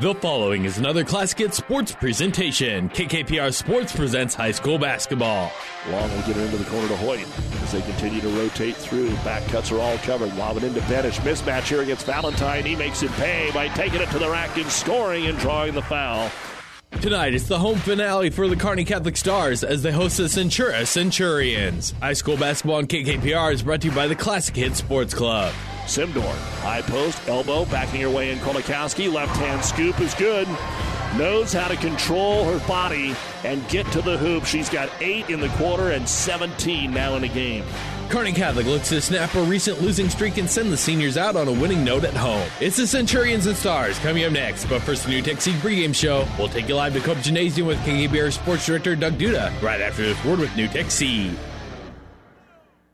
The following is another Classic Hits sports presentation. KKPR Sports presents high school basketball. Long will get it into the corner to Hoyt as they continue to rotate through. Back cuts are all covered. Lob it into Benish. Mismatch here against Valentine. He makes it pay by taking it to the rack and scoring and drawing the foul. Tonight is the home finale for the Kearney Catholic Stars as they host the Centura Centurions. High school basketball on KKPR is brought to you by the Classic Hits Sports Club. Simdor, high post, elbow, backing her way in. Kolakowski, left-hand scoop is good. Knows how to control her body and get to the hoop. She's got 8 in the quarter and 17 now in the game. Kearney Catholic looks to snap a recent losing streak and send the seniors out on a winning note at home. It's the Centurions and Stars coming up next, but first the NuTech Seed pregame show. We'll take you live to Cope Gymnasium with KKPR Sports Director Doug Duda right after this word with NuTech Seed.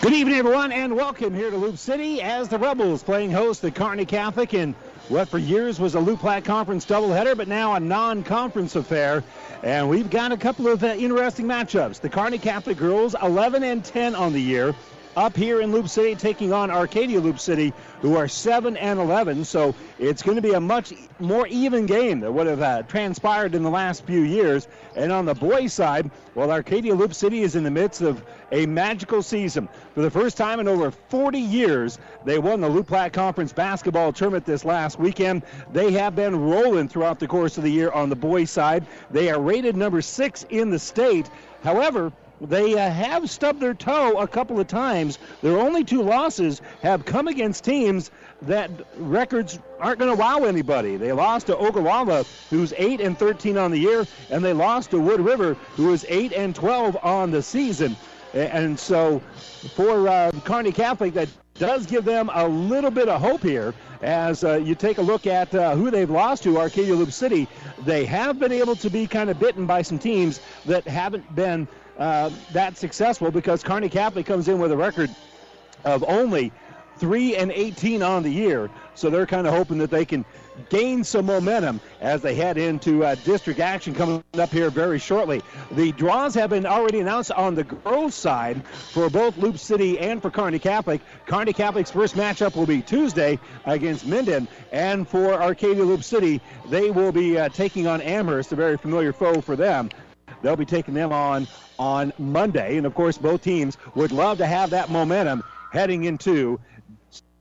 Good evening, everyone, and welcome here to Loup City as the Rebels playing host to Kearney Catholic in what for years was a Loup Platte Conference doubleheader, but now a non-conference affair. And we've got a couple of interesting matchups. The Kearney Catholic girls, 11-10 on the year, up here in Loup City, taking on Arcadia Loup City, who are 7-11. So it's going to be a much more even game that would have transpired in the last few years. And on the boys' side, well, Arcadia Loup City is in the midst of a magical season. For the first time in over 40 years, they won the Loup Platte Conference basketball tournament this last weekend. They have been rolling throughout the course of the year on the boys' side. They are rated number 6 in the state. However, they have stubbed their toe a couple of times. Their only 2 losses have come against teams that records aren't going to wow anybody. They lost to Ogallala, who's 8-13 on the year, and they lost to Wood River, who is 8-12 on the season. And so for Kearney Catholic, that does give them a little bit of hope here as you take a look at who they've lost to, Arcadia Loup City. They have been able to be kind of bitten by some teams that haven't been that successful, because Kearney Catholic comes in with a record of only 3-18 on the year. So they're kind of hoping that they can gain some momentum as they head into district action coming up here very shortly. The draws have been already announced on the girls' side for both Loup City and for Kearney Catholic. Kearney Catholic's first matchup will be Tuesday against Minden, and for Arcadia Loup City, they will be taking on Amherst, a very familiar foe for them. They'll be taking them on Monday, and of course both teams would love to have that momentum heading into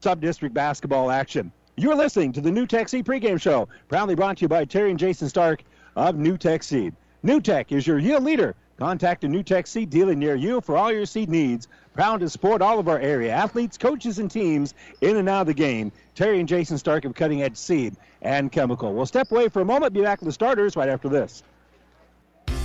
sub-district basketball action. You're listening to the NuTech Seed pregame show, proudly brought to you by Terry and Jason Stark of NuTech Seed. NuTech is your yield leader. Contact a NuTech Seed dealer near you for all your seed needs. Proud to support all of our area athletes, coaches, and teams in and out of the game. Terry and Jason Stark of Cutting Edge Seed and Chemical. We'll step away for a moment, be back with the starters right after this.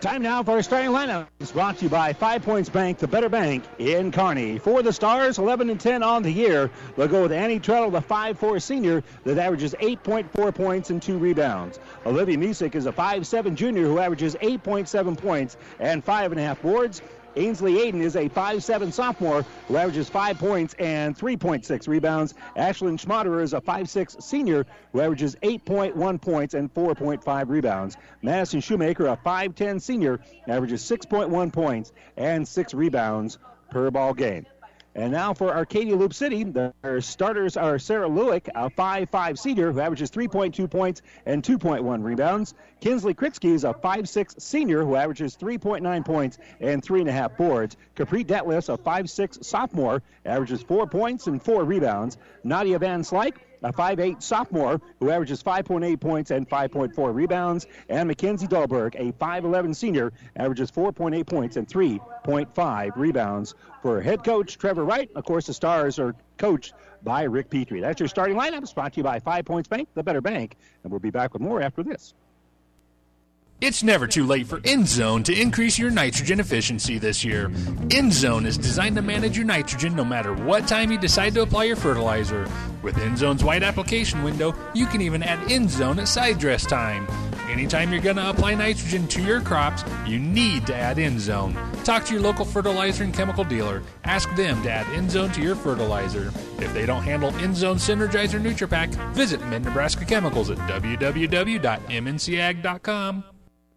Time now for our starting lineup. It's brought to you by 5 Points Bank, the better bank in Kearney. For the Stars, 11-10 on the year. They'll go with Annie Treadle, the 5'4 senior that averages 8.4 points and 2 rebounds. Olivia Musick is a 5'7 junior who averages 8.7 points and 5.5 boards. Ainsley Aiden is a 5'7 sophomore who averages 5 points and 3.6 rebounds. Ashlyn Schmatterer is a 5'6 senior who averages 8.1 points and 4.5 rebounds. Madison Shoemaker, a 5'10 senior, averages 6.1 points and 6 rebounds per ball game. And now for Arcadia Loup City, their starters are Sarah Lewick, a 5'5 senior who averages 3.2 points and 2.1 rebounds. Kinsley Kritsky is a 5'6 senior who averages 3.9 points and 3.5 boards. Capri Detlefs, a 5'6 sophomore, averages 4 points and 4 rebounds. Nadia Van Slyke, a 5'8 sophomore who averages 5.8 points and 5.4 rebounds. And Mackenzie Dahlberg, a 5'11 senior, averages 4.8 points and 3.5 rebounds. For head coach Trevor Wright, of course, the Stars are coached by Rick Petrie. That's your starting lineup, brought to you by 5 Points Bank, the better bank. And we'll be back with more after this. It's never too late for N-Zone to increase your nitrogen efficiency this year. N-Zone is designed to manage your nitrogen no matter what time you decide to apply your fertilizer. With N-Zone's wide application window, you can even add N-Zone at side dress time. Anytime you're going to apply nitrogen to your crops, you need to add N-Zone. Talk to your local fertilizer and chemical dealer. Ask them to add N-Zone to your fertilizer. If they don't handle N-Zone Synergizer NutriPack, visit Mid-Nebraska Chemicals at www.mncag.com.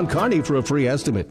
Kearney for a free estimate.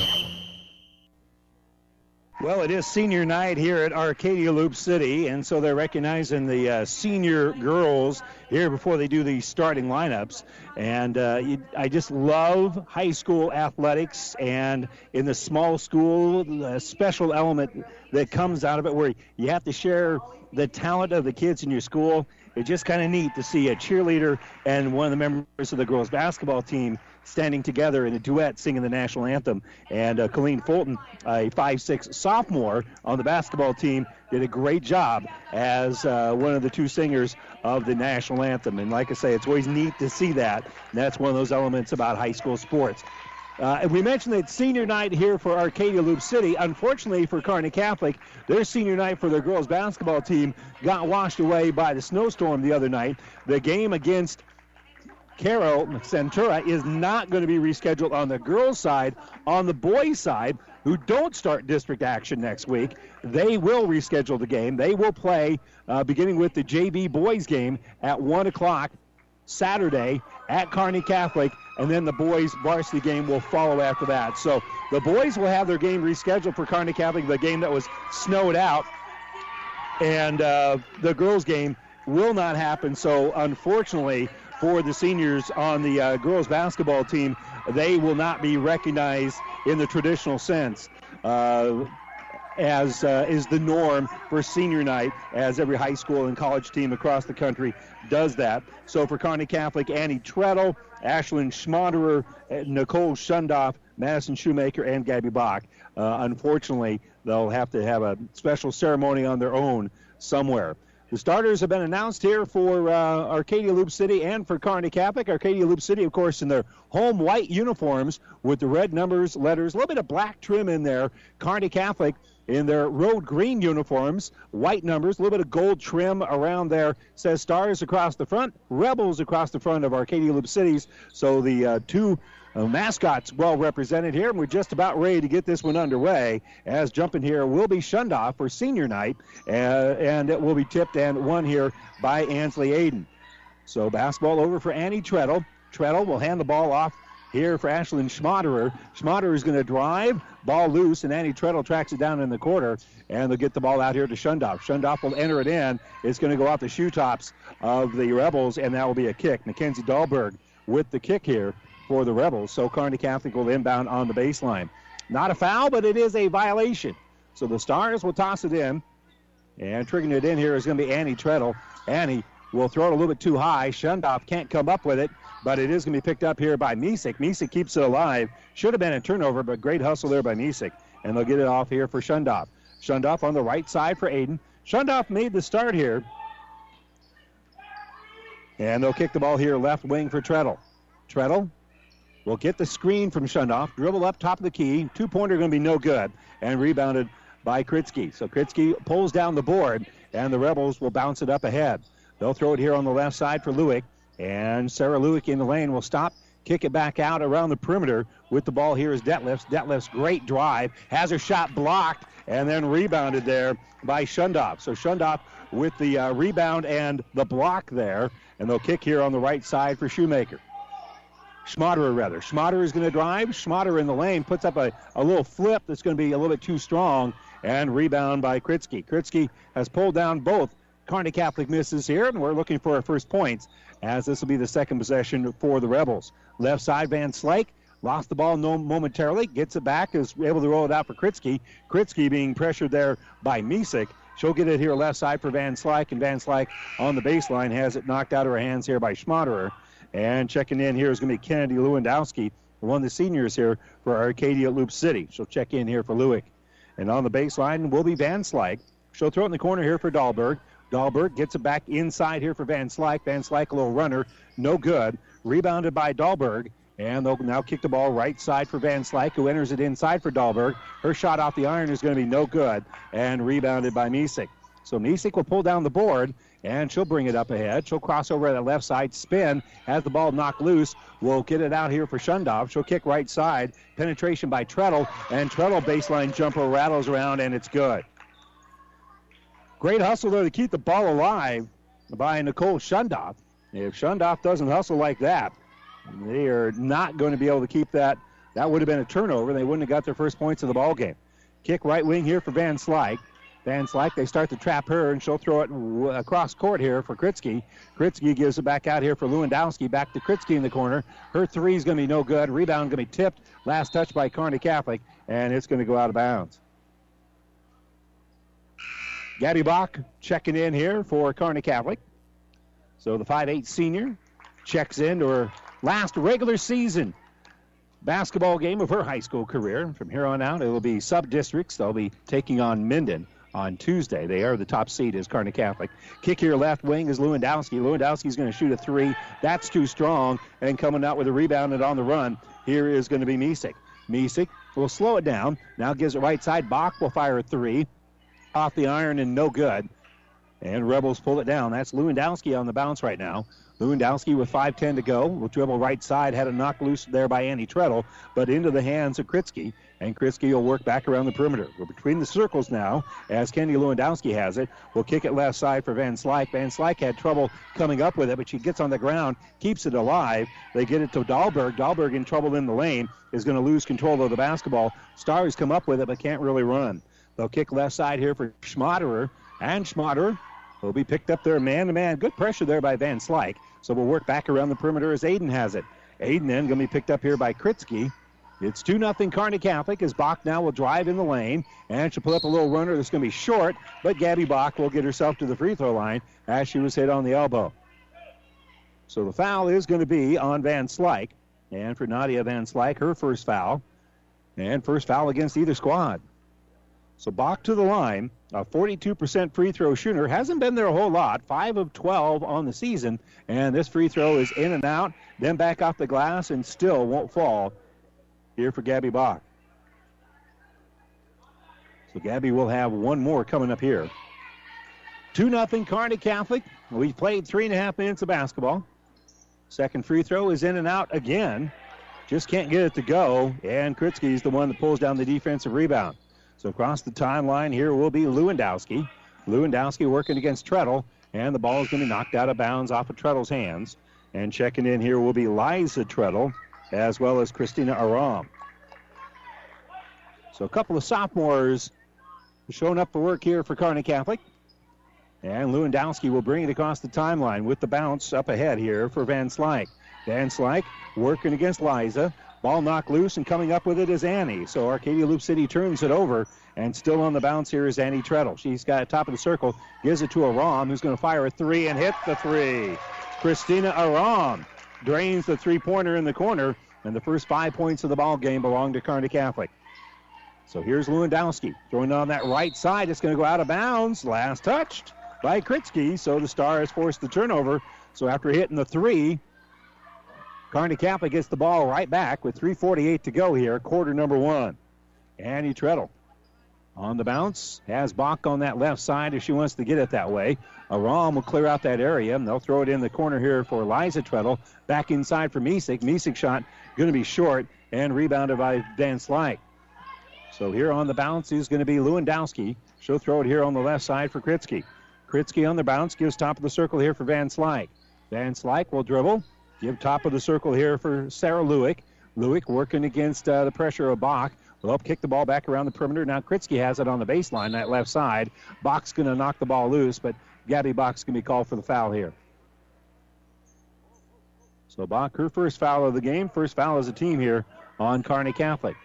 Well, it is senior night here at Arcadia Loup City, and so they're recognizing the senior girls here before they do the starting lineups. And I just love high school athletics, and in the small school, the special element that comes out of it where you have to share the talent of the kids in your school. It's just kind of neat to see a cheerleader and one of the members of the girls' basketball team standing together in a duet singing the national anthem. And Colleen Fulton, a 5'6 sophomore on the basketball team, did a great job as one of the two singers of the national anthem. And like I say, it's always neat to see that. And that's one of those elements about high school sports. We mentioned that senior night here for Arcadia Loup City. Unfortunately for Kearney Catholic, their senior night for their girls' basketball team got washed away by the snowstorm the other night. The game against Carroll Centura is not going to be rescheduled on the girls' side. On the boys' side, who don't start district action next week, they will reschedule the game. They will play beginning with the JV boys game at 1 o'clock Saturday at Kearney Catholic, and then the boys' varsity game will follow after that. So the boys will have their game rescheduled for Kearney Catholic, the game that was snowed out, and the girls' game will not happen. So unfortunately for the seniors on the girls' basketball team, they will not be recognized in the traditional sense as is the norm for senior night, as every high school and college team across the country does that. So for Kearney Catholic, Annie Treadle, Ashlyn Schmatterer, Nicole Shundoff, Madison Shoemaker, and Gabby Bach. Unfortunately, they'll have to have a special ceremony on their own somewhere. The starters have been announced here for Arcadia Loup City and for Kearney Catholic. Arcadia Loup City, of course, in their home white uniforms with the red numbers, letters, a little bit of black trim in there. Kearney Catholic in their road green uniforms, white numbers, a little bit of gold trim around there. Says Stars across the front, Rebels across the front of Arcadia Loup Cities. So the two mascots well represented here, and we're just about ready to get this one underway, as jumping here will be shunned off for senior night, and it will be tipped and won here by Ansley Aiden. So basketball over for Annie Treadle. Treadle will hand the ball off here for Ashlyn Schmatterer. Schmatterer is going to drive, ball loose, and Annie Treadle tracks it down in the quarter, and they'll get the ball out here to Shundoff. Shundoff will enter it in. It's going to go off the shoe tops of the Rebels, and that will be a kick. Mackenzie Dahlberg with the kick here for the Rebels. So Kearney Catholic will inbound on the baseline. Not a foul, but it is a violation. So the Stars will toss it in, and triggering it in here is going to be Annie Treadle. Annie will throw it a little bit too high. Shundoff can't come up with it, but it is going to be picked up here by Misek. Misek keeps it alive. Should have been a turnover, but great hustle there by Misek. And they'll get it off here for Shundoff. Shundoff on the right side for Aiden. Shundoff made the start here, and they'll kick the ball here left wing for Treadle. Treadle will get the screen from Shundoff, dribble up top of the key. Two-pointer going to be no good, and rebounded by Kritsky. So Kritsky pulls down the board, and the Rebels will bounce it up ahead. They'll throw it here on the left side for Lewick, and Sarah Lewick in the lane will stop, kick it back out around the perimeter. With the ball here is Detlefs. Detlefs, great drive, has her shot blocked, and then rebounded there by Shundoff. So Shundoff with the rebound and the block there, and they'll kick here on the right side for Shoemaker. Schmatterer, rather. Schmatterer is going to drive. Schmatterer in the lane puts up a little flip that's going to be a little bit too strong, and rebound by Kritsky. Kritsky has pulled down both Kearney Catholic misses here, and we're looking for our first points, as this will be the second possession for the Rebels. Left side, Van Slyke lost the ball momentarily, gets it back, is able to roll it out for Kritsky. Kritsky being pressured there by Misek. She'll get it here left side for Van Slyke, and Van Slyke on the baseline has it knocked out of her hands here by Schmatterer. And checking in here is going to be Kennedy Lewandowski, one of the seniors here for Arcadia Loup City. She'll check in here for Lewick. And on the baseline will be Van Slyke. She'll throw it in the corner here for Dahlberg. Dahlberg gets it back inside here for Van Slyke. Van Slyke, a little runner, no good. Rebounded by Dahlberg. And they'll now kick the ball right side for Van Slyke, who enters it inside for Dahlberg. Her shot off the iron is going to be no good, and rebounded by Misek. So Misek will pull down the board, and she'll bring it up ahead. She'll cross over to the left side, spin, has the ball knocked loose. We'll get it out here for Shundoff. She'll kick right side, penetration by Treadle, and Treadle baseline jumper rattles around, and it's good. Great hustle, though, to keep the ball alive by Nicole Shundoff. If Shundoff doesn't hustle like that, they are not going to be able to keep that. That would have been a turnover. They wouldn't have got their first points of the ball game. Kick right wing here for Van Slyke. Van Slyke, they start to trap her, and she'll throw it across court here for Kritsky. Kritsky gives it back out here for Lewandowski. Back to Kritsky in the corner. Her three is going to be no good. Rebound going to be tipped. Last touch by Kearney Catholic, and it's going to go out of bounds. Gabby Bach checking in here for Kearney Catholic. So the 5'8 senior checks in to her last regular season basketball game of her high school career. From here on out, it will be sub-districts. They'll be taking on Minden on Tuesday. They are the top seed as Kearney Catholic. Kick here left wing is Lewandowski. Lewandowski's going to shoot a three. That's too strong. And coming out with a rebound and on the run, here is going to be Misek. Misek will slow it down. Now gives it right side. Bach will fire a three. Off the iron and no good. And Rebels pull it down. That's Lewandowski on the bounce right now. Lewandowski with 5:10 to go. Will dribble right side. Had a knock loose there by Annie Treadle, but into the hands of Kritsky. And Kritsky will work back around the perimeter. We're between the circles now as Kennedy Lewandowski has it. Will kick it left side for Van Slyke. Van Slyke had trouble coming up with it, but she gets on the ground, keeps it alive. They get it to Dahlberg. Dahlberg in trouble in the lane is going to lose control of the basketball. Stars come up with it, but can't really run. They'll kick left side here for Schmatterer. And Schmatterer will be picked up there man-to-man. Good pressure there by Van Slyke. So we'll work back around the perimeter as Aiden has it. Aiden then going to be picked up here by Kritsky. It's 2-0 Kearney Catholic as Bach now will drive in the lane. And she'll put up a little runner that's going to be short. But Gabby Bach will get herself to the free throw line as she was hit on the elbow. So the foul is going to be on Van Slyke. And for Nadia Van Slyke, her first foul. And first foul against either squad. So Bach to the line, a 42% free throw shooter. Hasn't been there a whole lot, 5 of 12 on the season. And this free throw is in and out, then back off the glass and still won't fall here for Gabby Bach. So Gabby will have one more coming up here. 2-0 Kearney Catholic. We've played 3.5 minutes of basketball. Second free throw is in and out again. Just can't get it to go, and Kritsky is the one that pulls down the defensive rebound. So across the timeline here will be Lewandowski. Lewandowski working against Treadle, and the ball is going to be knocked out of bounds off of Treadle's hands. And checking in here will be Liza Treadle, as well as Christina Aram. So a couple of sophomores showing up for work here for Kearney Catholic. And Lewandowski will bring it across the timeline with the bounce up ahead here for Van Slyke. Van Slyke working against Liza. Ball knocked loose, and coming up with it is Annie. So Arcadia Loup City turns it over, and still on the bounce here is Annie Treadle. She's got it top of the circle, gives it to Aram, who's going to fire a three and hit the three. Christina Aram drains the three-pointer in the corner, and the first 5 points of the ball game belong to Kearney Catholic. So here's Lewandowski throwing on that right side. It's going to go out of bounds. Last touched by Kritsky, so the Stars forced the turnover. So after hitting the three, Kearney Catholic gets the ball right back with 3:48 to go here, quarter number one. Annie Treadle on the bounce, has Bach on that left side if she wants to get it that way. Aram will clear out that area, and they'll throw it in the corner here for Liza Treadle. Back inside for Misek. Misek shot going to be short and rebounded by Van Slyke. So here on the bounce is going to be Lewandowski. She'll throw it here on the left side for Kritsky. Kritsky on the bounce, gives top of the circle here for Van Slyke. Van Slyke will dribble, give top of the circle here for Sarah Lewick. Lewick working against the pressure of Bach. Will up kick the ball back around the perimeter. Now Kritsky has it on the baseline, that left side. Bach's going to knock the ball loose, but Gabby Bach's going to be called for the foul here. So Bach, her first foul of the game, first foul as a team here on Kearney Catholic.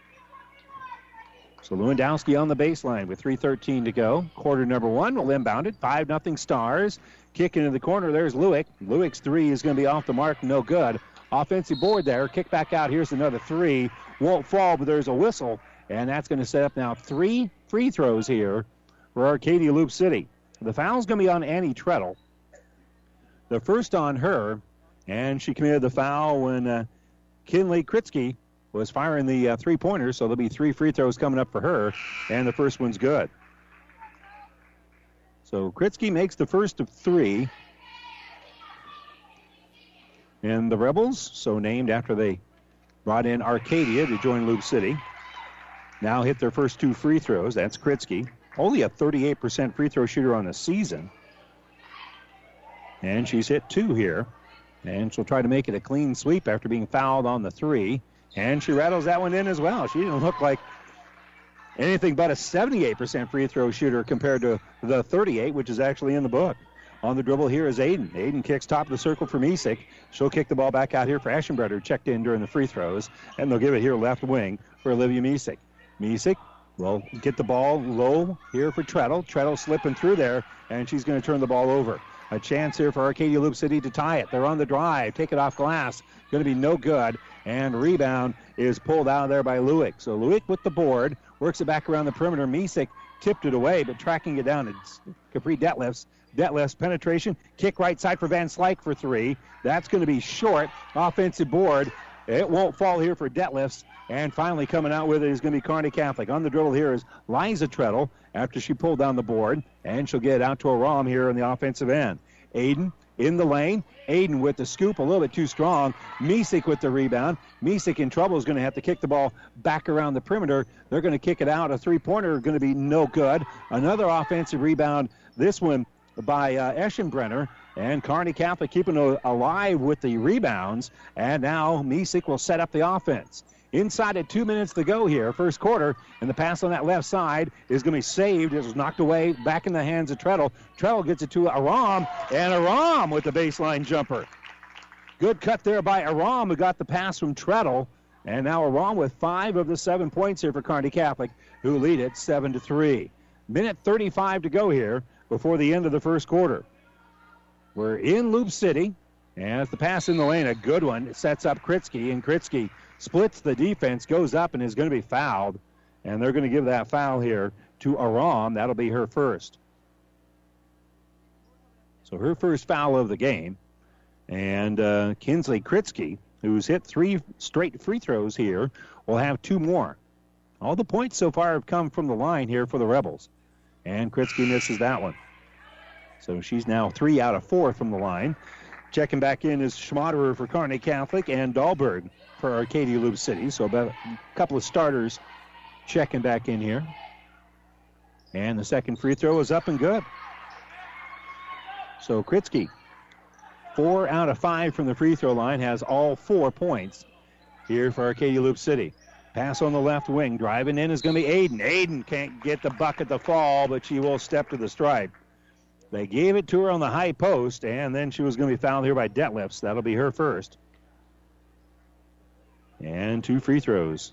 So Lewandowski on the baseline with 3:13 to go. Quarter number one will inbound it. 5-0 Stars. Kick into the corner. There's Lewick. Lewick's three is going to be off the mark. No good. Offensive board there. Kick back out. Here's another three. Won't fall, but there's a whistle. And that's going to set up now three free throws here for Arcadia Loup City. The foul's going to be on Annie Treadle. The first on her. And she committed the foul when Kinley Kritsky was firing the three-pointer, so there'll be three free throws coming up for her, and the first one's good. So Kritsky makes the first of three. And the Rebels, so named after they brought in Arcadia to join Loup City, now hit their first two free throws. That's Kritsky. Only a 38% free throw shooter on the season. And she's hit two here. And she'll try to make it a clean sweep after being fouled on the three. And she rattles that one in as well. She didn't look like anything but a 78% free throw shooter compared to the 38, which is actually in the book. On the dribble here is Aiden. Aiden kicks top of the circle for Misek. She'll kick the ball back out here for Ashenbreder, checked in during the free throws. And they'll give it here left wing for Olivia Misek. Misek will get the ball low here for Treadle. Treadle slipping through there, and she's going to turn the ball over. A chance here for Arcadia Loup City to tie it. They're on the drive. Take it off glass. Going to be no good. And rebound is pulled out of there by Lewick. So Lewick with the board, works it back around the perimeter. Misek tipped it away, but tracking it down is Capri Detlefs. Detlefs penetration, kick right side for Van Slyke for three. That's going to be short. Offensive board. It won't fall here for Detlefs. And finally coming out with it is going to be Kearney Catholic. On the dribble here is Liza Treadle after she pulled down the board. And she'll get it out to Aram here on the offensive end. Aiden in the lane. Aiden with the scoop, a little bit too strong. Misek with the rebound. Misek in trouble is going to have to kick the ball back around the perimeter. They're going to kick it out. A three-pointer is going to be no good. Another offensive rebound, this one by Eschenbrenner. And Kearney Catholic keeping alive with the rebounds. And now Misek will set up the offense. Inside at 2 minutes to go here, first quarter, and the pass on that left side is going to be saved. It was knocked away, back in the hands of Treadle. Treadle gets it to Aram, and Aram with the baseline jumper. Good cut there by Aram, who got the pass from Treadle, and now Aram with 5 of the 7 points here for Kearney Catholic, who lead it 7-3. Minute 35 to go here before the end of the first quarter. We're in Loup City, and it's the pass in the lane, a good one. It sets up Kritsky, and Kritsky splits the defense, goes up, and is going to be fouled. And they're going to give that foul here to Aram. That'll be her first. So her first foul of the game. And Kinsley Kritsky, who's hit three straight free throws here, will have two more. All the points so far have come from the line here for the Rebels. And Kritsky misses that one. So she's now 3 out of 4 from the line. Checking back in is Schmaderer for Kearney Catholic and Dahlberg for Arcadia Loup City. So about a couple of starters checking back in here. And the second free throw is up and good. So Kritsky, 4 out of 5 from the free throw line, has all 4 points here for Arcadia Loup City. Pass on the left wing. Driving in is going to be Aiden. Aiden can't get the bucket to fall, but she will step to the stripe. They gave it to her on the high post, and then she was going to be fouled here by Detlefs. That'll be her first. And 2 free throws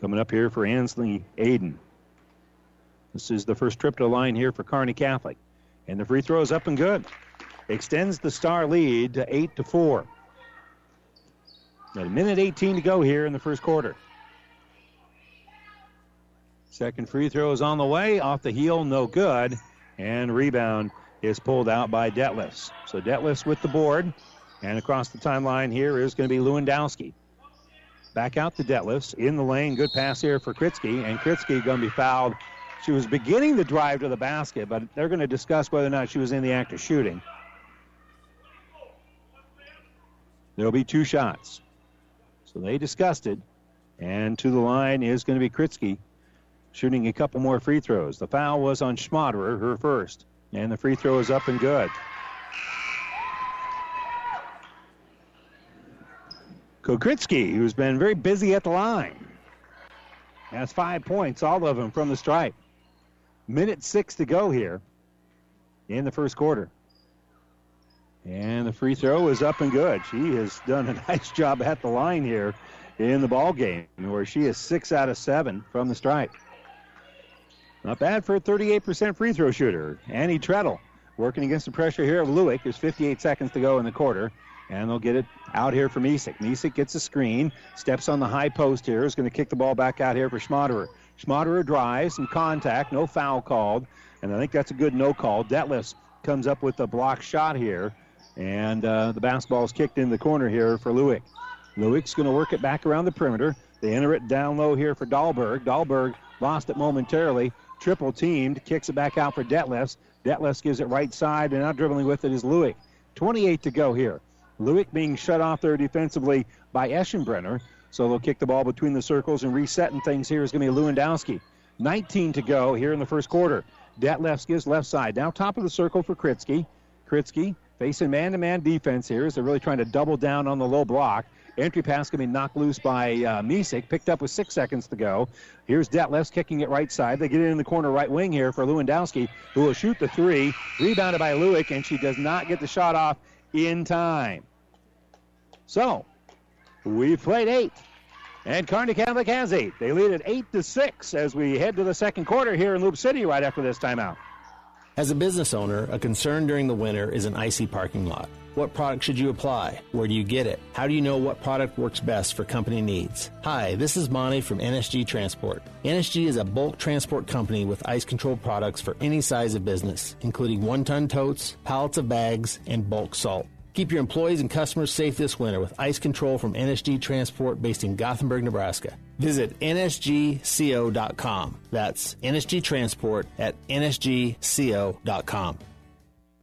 coming up here for Ansley Aiden. This is the first trip to the line here for Kearney Catholic. And the free throw is up and good. Extends the star lead to 8-4. A minute 18 to go here in the first quarter. Second free throw is on the way. Off the heel, no good. And rebound is pulled out by Detlefs. So Detlefs with the board. And across the timeline here is going to be Lewandowski. Back out to Detlefs. In the lane, good pass here for Kritsky. And Kritsky going to be fouled. She was beginning the drive to the basket, but they're going to discuss whether or not she was in the act of shooting. There'll be 2 shots. So they discussed it, and to the line is going to be Kritsky, shooting a couple more free throws. The foul was on Schmaderer, her first, and the free throw is up and good. Kokritsky, who's been very busy at the line, has 5 points, all of them from the stripe. Minute 6 to go here in the first quarter. And the free throw is up and good. She has done a nice job at the line here in the ball game, where she is 6 out of 7 from the stripe. Not bad for a 38% free throw shooter. Annie Treadle working against the pressure here of Lewick. There's 58 seconds to go in the quarter, and they'll get it out here for Misek. Misek gets a screen, steps on the high post here, is going to kick the ball back out here for Schmaderer. Schmaderer drives, some contact, no foul called, and I think that's a good no call. Detlefs comes up with a block shot here. And the basketball is kicked in the corner here for Lewick. Lewick's going to work it back around the perimeter. They enter it down low here for Dahlberg. Dahlberg lost it momentarily. Triple teamed. Kicks it back out for Detlefs. Detlefs gives it right side, and now dribbling with it is Lewick. 28 to go here. Lewick being shut off there defensively by Eschenbrenner. So they'll kick the ball between the circles, and resetting things here is going to be Lewandowski. 19 to go here in the first quarter. Detlefs gives left side. Now top of the circle for Kritsky. Kritsky facing man-to-man defense here as they're really trying to double down on the low block. Entry pass can be knocked loose by Misek, picked up with 6 seconds to go. Here's Detlefs kicking it right side. They get it in the corner right wing here for Lewandowski, who will shoot the three, rebounded by Lewick, and she does not get the shot off in time. So, we've played 8, and Kearney Catholic has 8. They lead at 8-6 as we head to the second quarter here in Loup City right after this timeout. As a business owner, a concern during the winter is an icy parking lot. What product should you apply? Where do you get it? How do you know what product works best for company needs? Hi, this is Monty from NSG Transport. NSG is a bulk transport company with ice control products for any size of business, including one-ton totes, pallets of bags, and bulk salt. Keep your employees and customers safe this winter with ice control from NSG Transport based in Gothenburg, Nebraska. Visit nsgco.com. That's NSG Transport at nsgco.com.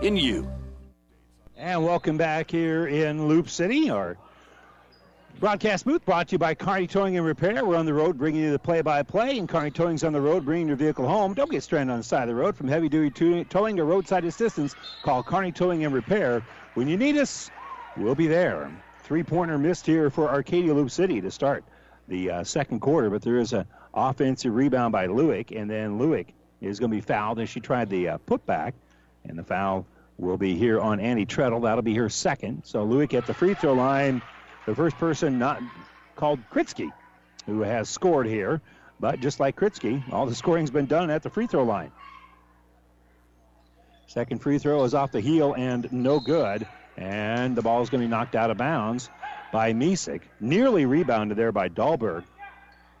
in you. And welcome back here in Loup City. Our broadcast booth brought to you by Kearney Towing and Repair. We're on the road bringing you the play-by-play, and Kearney Towing's on the road bringing your vehicle home. Don't get stranded on the side of the road. From heavy-duty towing to roadside assistance, call Kearney Towing and Repair. When you need us, we'll be there. Three-pointer missed here for Arcadia Loup City to start the second quarter, but there is a Offensive rebound by Lewick, and then Lewick is going to be fouled as she tried the putback, and the foul will be here on Annie Treadle. That'll be her second. So Lewick at the free throw line, the first person not called Kritsky, who has scored here. But just like Kritsky, all the scoring's been done at the free throw line. Second free throw is off the heel and no good. And the ball is going to be knocked out of bounds by Misek. Nearly rebounded there by Dahlberg.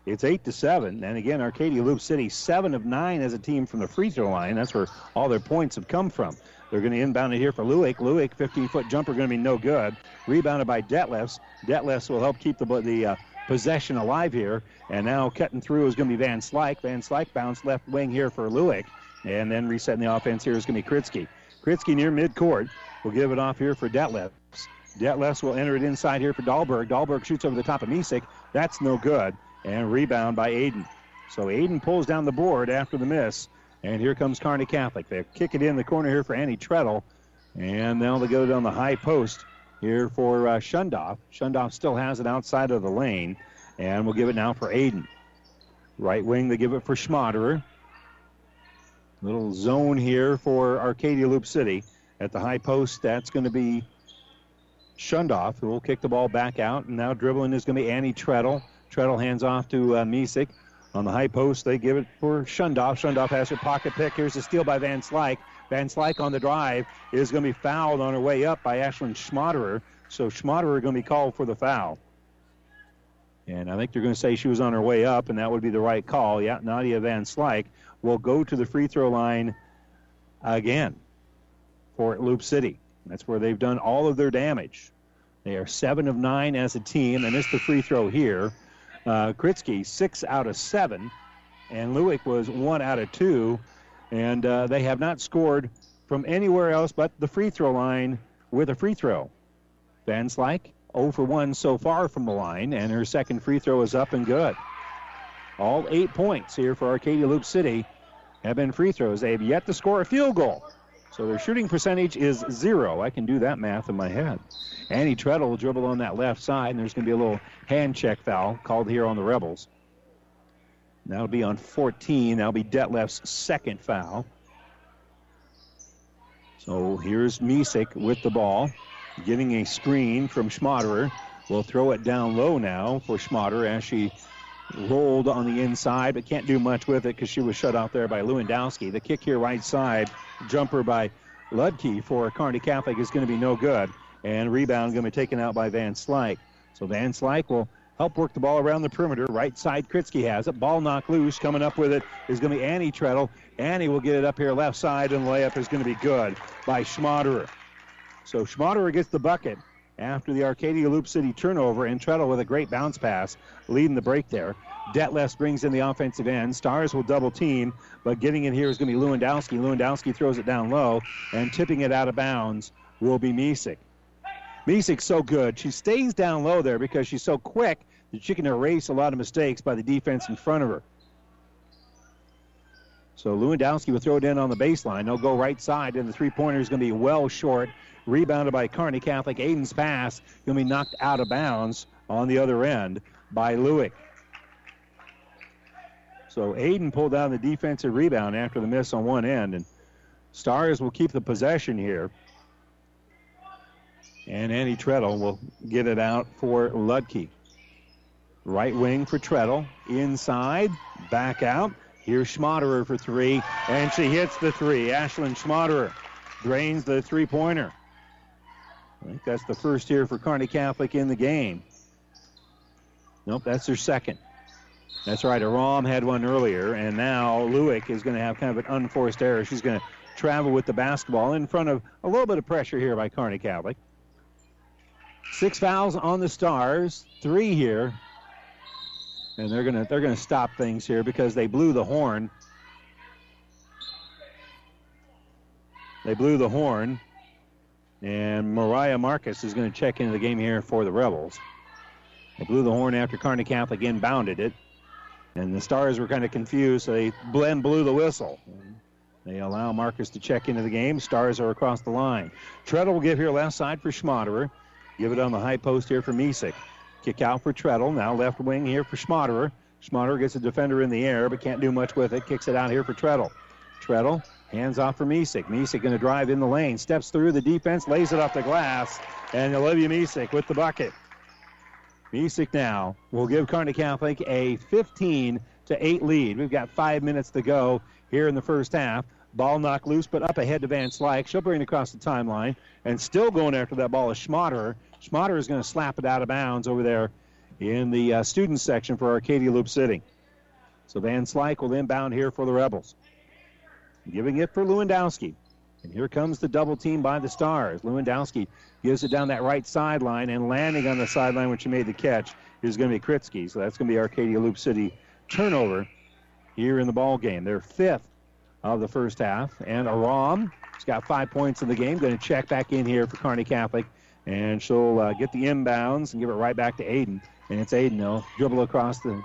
It's 8-7. And again, Arcadia Loup City 7 of 9 as a team from the free throw line. That's where all their points have come from. They're going to inbound it here for Lewick. Lewick, 15-foot jumper, going to be no good. Rebounded by Detlefs. Detlefs will help keep the possession alive here. And now cutting through is going to be Van Slyke. Van Slyke bounced left wing here for Lewick. And then resetting the offense here is going to be Kritsky. Kritsky near midcourt. We'll give it off here for Detlefs. Detlefs will enter it inside here for Dahlberg. Dahlberg shoots over the top of Misek. That's no good. And rebound by Aiden. So Aiden pulls down the board after the miss. And here comes Kearney Catholic. They kick it in the corner here for Annie Treadle. And now they go down the high post here for Shundoff. Shundoff still has it outside of the lane. And we'll give it now for Aiden. Right wing, they give it for Schmatterer. Little zone here for Arcadia Loup City. At the high post, that's going to be Shundoff, who will kick the ball back out. And now dribbling is going to be Annie Treadle. Treadle hands off to Misek. On the high post, they give it for Shundoff. Shundoff has her pocket pick. Here's a steal by Van Slyke. Van Slyke on the drive is going to be fouled on her way up by Ashlyn Schmatterer. So Schmatterer going to be called for the foul. And I think they're going to say she was on her way up, and that would be the right call. Yeah, Nadia Van Slyke will go to the free throw line again for Loup City. That's where they've done all of their damage. They are 7 of 9 as a team, and it's the free throw here. Kritsky 6 out of 7, and Lewick was 1 out of 2, and they have not scored from anywhere else but the free throw line with a free throw. Van Slyke 0 for 1 so far from the line, and her second free throw is up and good. All 8 points here for Arcadia Loup City have been free throws. They have yet to score a field goal, so their shooting percentage is 0. I can do that math in my head. Annie Treadle will dribble on that left side, and there's going to be a little hand check foul called here on the Rebels. That'll be on 14. That'll be Detlef's second foul. So here's Misek with the ball, getting a screen from Schmatterer. We'll throw it down low now for Schmatterer as she rolled on the inside, but can't do much with it because she was shut out there by Lewandowski. The kick here right side, jumper by Ludke for Kearney Catholic is going to be no good. And rebound going to be taken out by Van Slyke. So Van Slyke will help work the ball around the perimeter. Right side, Kritsky has it. Ball knocked loose. Coming up with it is going to be Annie Treadle. Annie will get it up here left side, and layup is going to be good by Schmatterer. So Schmatterer gets the bucket after the Arcadia Loup City turnover, and Treadle with a great bounce pass, leading the break there. Detlefs brings in the offensive end. Stars will double team, but getting in here is going to be Lewandowski. Lewandowski throws it down low, and tipping it out of bounds will be Misek. Misek's so good. She stays down low there because she's so quick that she can erase a lot of mistakes by the defense in front of her. So Lewandowski will throw it in on the baseline. They'll go right side, and the three-pointer is going to be well short. Rebounded by Kearney Catholic. Aiden's pass going to be knocked out of bounds on the other end by Lewick. So Aiden pulled down the defensive rebound after the miss on one end, and Stars will keep the possession here. And Annie Treadle will get it out for Ludke. Right wing for Treadle. Inside. Back out. Here's Schmatterer for three. And she hits the three. Ashlyn Schmatterer drains the three-pointer. I think that's the first here for Kearney Catholic in the game. Nope, that's her second. That's right. Aram had one earlier. And now Lewick is going to have kind of an unforced error. She's going to travel with the basketball in front of a little bit of pressure here by Kearney Catholic. 6 fouls on the Stars, 3 here, and they're gonna stop things here because they blew the horn. They blew the horn, and Mariah Marcus is gonna check into the game here for the Rebels. They blew the horn after Kearney Catholic inbounded it, and the Stars were kind of confused, so they blew the whistle. They allow Marcus to check into the game. Stars are across the line. Treadle will give here left side for Schmatterer. Give it on the high post here for Misek. Kick out for Treadle. Now left wing here for Schmatterer. Schmatter gets a defender in the air, but can't do much with it. Kicks it out here for Treadle. Treadle, hands off for Misek. Misek going to drive in the lane. Steps through the defense, lays it off the glass. And Olivia Misek with the bucket. Misek now will give Kearney Catholic a 15-8 lead. We've got 5 minutes to go here in the first half. Ball knocked loose, but up ahead to Van Slyke. She'll bring it across the timeline. And still going after that ball is Schmatter. Schmatter is going to slap it out of bounds over there in the student section for Arcadia Loup City. So Van Slyke will inbound here for the Rebels. Giving it for Lewandowski. And here comes the double team by the Stars. Lewandowski gives it down that right sideline, and landing on the sideline when she made the catch is going to be Kritsky. So that's going to be Arcadia Loup City turnover here in the ball game. They're fifth of the first half. And Aram has got 5 points in the game. Going to check back in here for Kearney Catholic. And she'll get the inbounds and give it right back to Aiden. And it's Aiden now. Dribble across the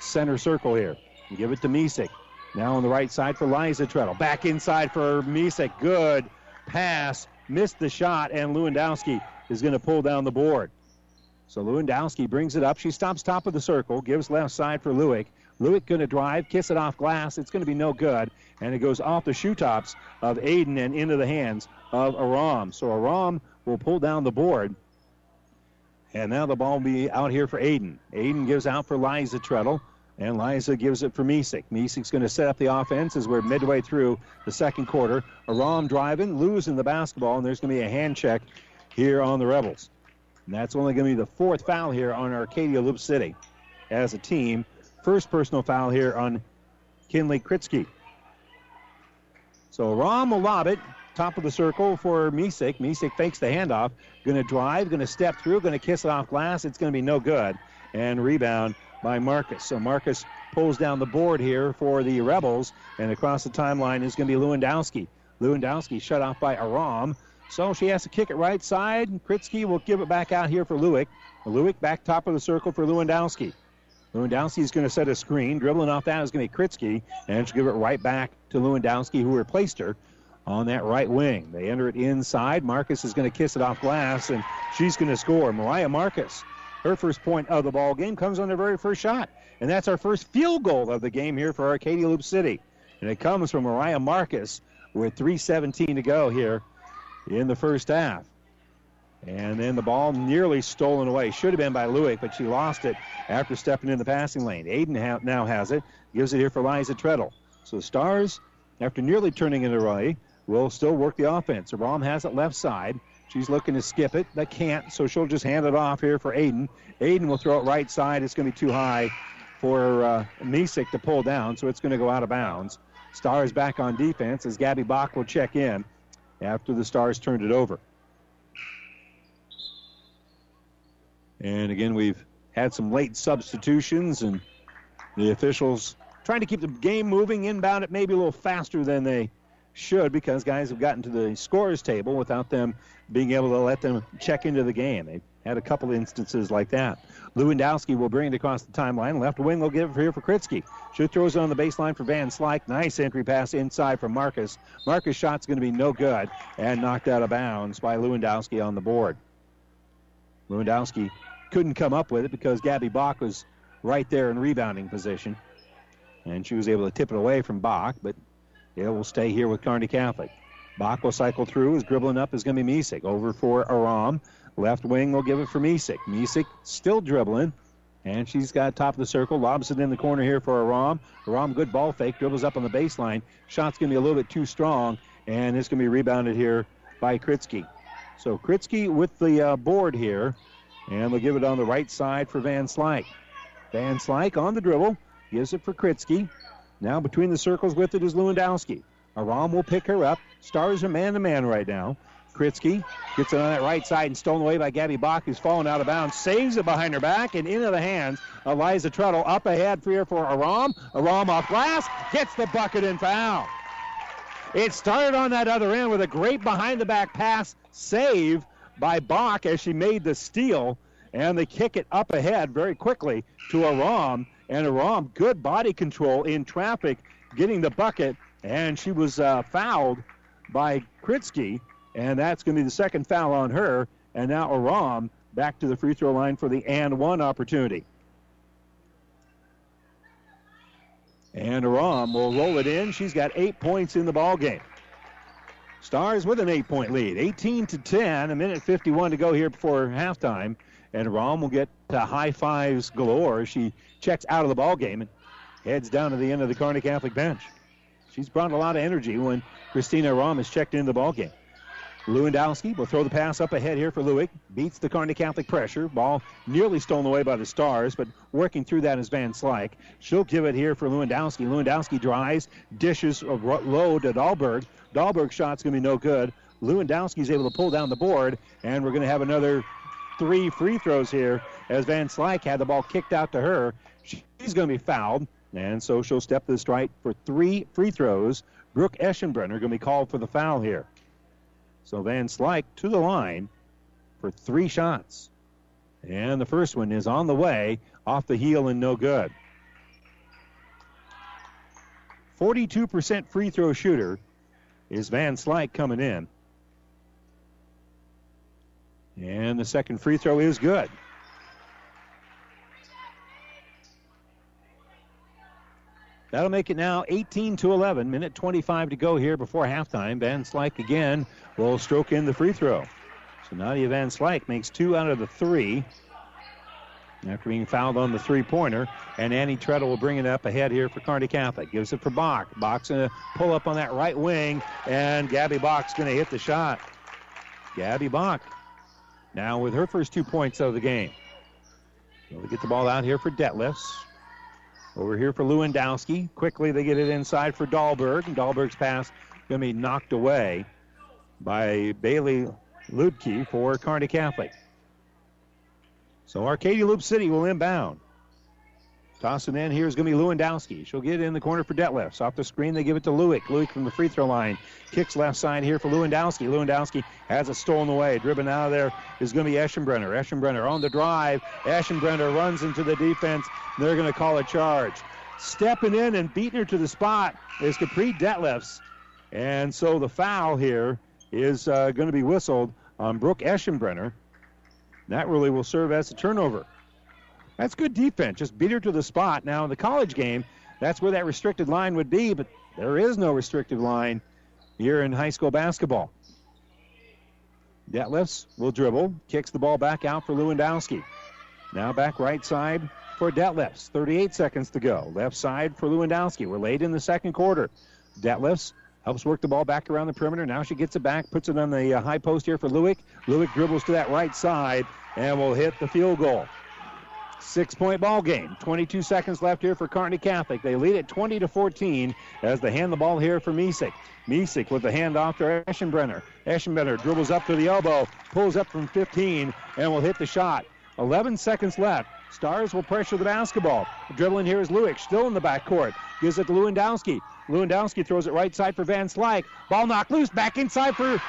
center circle here. And give it to Misek. Now on the right side for Liza Treadle. Back inside for Misek. Good pass. Missed the shot, and Lewandowski is going to pull down the board. So Lewandowski brings it up. She stops top of the circle, gives left side for Lewick. Lewick going to drive, kiss it off glass. It's going to be no good, and it goes off the shoe tops of Aiden and into the hands of Aram. So Aram will pull down the board, and now the ball will be out here for Aiden. Aiden gives out for Liza Treadle. And Liza gives it for Misek. Misek's going to set up the offense as we're midway through the second quarter. Aram driving, losing the basketball, and there's going to be a hand check here on the Rebels. And that's only going to be the fourth foul here on Arcadia Loup City as a team. First personal foul here on Kinley Kritsky. So Aram will lob it, top of the circle for Misek. Misek fakes the handoff, going to drive, going to step through, going to kiss it off glass. It's going to be no good. And rebound by Marcus. So Marcus pulls down the board here for the Rebels, and across the timeline is going to be Lewandowski. Lewandowski shut off by Aram, so she has to kick it right side. Kritsky will give it back out here for Lewick. Lewick back top of the circle for Lewandowski. Lewandowski is going to set a screen. Dribbling off that is going to be Kritsky, and she'll give it right back to Lewandowski, who replaced her on that right wing. They enter it inside. Marcus is going to kiss it off glass, and she's going to score. Mariah Marcus. Her first point of the ball game comes on her very first shot. And that's our first field goal of the game here for Arcadia Loup City. And it comes from Mariah Marcus with 3:17 to go here in the first half. And then the ball nearly stolen away. Should have been by Lewick, but she lost it after stepping in the passing lane. Aiden now has it. Gives it here for Liza Treadle. So the Stars, after nearly turning it away, will still work the offense. Aram has it left side. She's looking to skip it, but can't, so she'll just hand it off here for Aiden. Aiden will throw it right side. It's going to be too high for Misek to pull down, so it's going to go out of bounds. Stars back on defense as Gabby Bach will check in after the Stars turned it over. And again, we've had some late substitutions, and the officials trying to keep the game moving inbound. It may be a little faster than they should, because guys have gotten to the scorers table without them being able to let them check into the game. They've had a couple of instances like that. Lewandowski will bring it across the timeline. Left wing will give it here for Kritsky. She throws it on the baseline for Van Slyke. Nice entry pass inside for Marcus. Marcus' shot's going to be no good, and knocked out of bounds by Lewandowski on the board. Lewandowski couldn't come up with it because Gabby Bach was right there in rebounding position, and she was able to tip it away from Bach, but it will stay here with Kearney Catholic. Bach will cycle through. Is dribbling up is going to be Misek. Over for Aram. Left wing will give it for Misek. Misek still dribbling, and she's got top of the circle. Lobs it in the corner here for Aram. Aram, good ball fake. Dribbles up on the baseline. Shot's going to be a little bit too strong, and it's going to be rebounded here by Kritsky. So Kritsky with the board here, and they'll give it on the right side for Van Slyke. Van Slyke on the dribble. Gives it for Kritsky. Now between the circles with it is Lewandowski. Aram will pick her up. Stars are man-to-man right now. Kritsky gets it on that right side and stolen away by Gabby Bach, who's fallen out of bounds. Saves it behind her back and into the hands of Liza Treadle. Up ahead here for Aram. Aram off glass. Gets the bucket and foul. It started on that other end with a great behind-the-back pass save by Bach as she made the steal. And they kick it up ahead very quickly to Aram. And Aram, good body control in traffic, getting the bucket, and she was fouled by Kritsky, and that's going to be the second foul on her. And now Aram back to the free throw line for the and one opportunity. And Aram will roll it in. She's got 8 points in the ball game. Stars with an 8-point lead, 18-10, a minute 51 to go here before halftime. And Aram will get to high fives galore. She checks out of the ball game and heads down to the end of the Kearney Catholic bench. She's brought a lot of energy when Christina Aram has checked into the ball game. Lewandowski will throw the pass up ahead here for Lewick. Beats the Kearney Catholic pressure. Ball nearly stolen away by the Stars, but working through that is Van Slyke. She'll give it here for Lewandowski. Lewandowski drives, dishes low to Dahlberg. Dahlberg's shot's going to be no good. Lewandowski's able to pull down the board, and we're going to have another three free throws here as Van Slyke had the ball kicked out to her. She's going to be fouled, and so she'll step to the strike for three free throws. Brooke Eschenbrenner going to be called for the foul here. So Van Slyke to the line for three shots. And the first one is on the way, off the heel and no good. 42% free throw shooter is Van Slyke coming in. And the second free throw is good. That'll make it now 18-11, minute 25 to go here before halftime. Van Slyke again will stroke in the free throw. So Nadia Van Slyke makes two out of the three after being fouled on the three-pointer. And Annie Treadle will bring it up ahead here for Kearney Catholic. Gives it for Bach. Bach's going to pull up on that right wing, and Gabby Bach's going to hit the shot. Gabby Bach now with her first 2 points of the game. We'll get the ball out here for Detlefs. Over here for Lewandowski. Quickly they get it inside for Dahlberg. And Dahlberg's pass going to be knocked away by Bailey Ludke for Kearney Catholic. So Arcadia Loup City will inbound. Tossing in here is going to be Lewandowski. She'll get it in the corner for Detlefs. Off the screen they give it to Lewick. Lewick from the free throw line. Kicks left side here for Lewandowski. Lewandowski has it stolen away. Driven out of there is going to be Eschenbrenner. Eschenbrenner on the drive. Eschenbrenner runs into the defense. They're going to call a charge. Stepping in and beating her to the spot is Capri Detlefs. And so the foul here is going to be whistled on Brooke Eschenbrenner. That really will serve as a turnover. That's good defense. Just beat her to the spot. Now, in the college game, that's where that restricted line would be, but there is no restricted line here in high school basketball. Detlefs will dribble. Kicks the ball back out for Lewandowski. Now back right side for Detlefs. 38 seconds to go. Left side for Lewandowski. We're late in the second quarter. Detlefs helps work the ball back around the perimeter. Now she gets it back, puts it on the high post here for Lewick. Lewick dribbles to that right side and will hit the field goal. 6-point ball game. 22 seconds left here for Kearney Catholic. They lead at 20-14 as they hand the ball here for Misek. Misek with the handoff to Eschenbrenner. Eschenbrenner dribbles up to the elbow, pulls up from 15, and will hit the shot. 11 seconds left. Stars will pressure the basketball. Dribbling here is Lewick, still in the backcourt. Gives it to Lewandowski. Lewandowski throws it right side for Van Slyke. Ball knocked loose, back inside for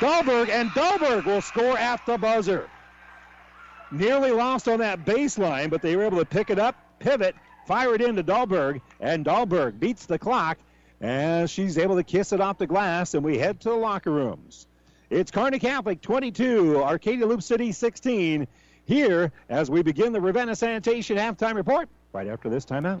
Dahlberg, and Dahlberg will score at the buzzer. Nearly lost on that baseline, but they were able to pick it up, pivot, fire it into Dahlberg, and Dahlberg beats the clock as she's able to kiss it off the glass, and we head to the locker rooms. It's Kearney Catholic 22, Arcadia Loup City 16, here as we begin the Ravenna Sanitation Halftime Report right after this timeout.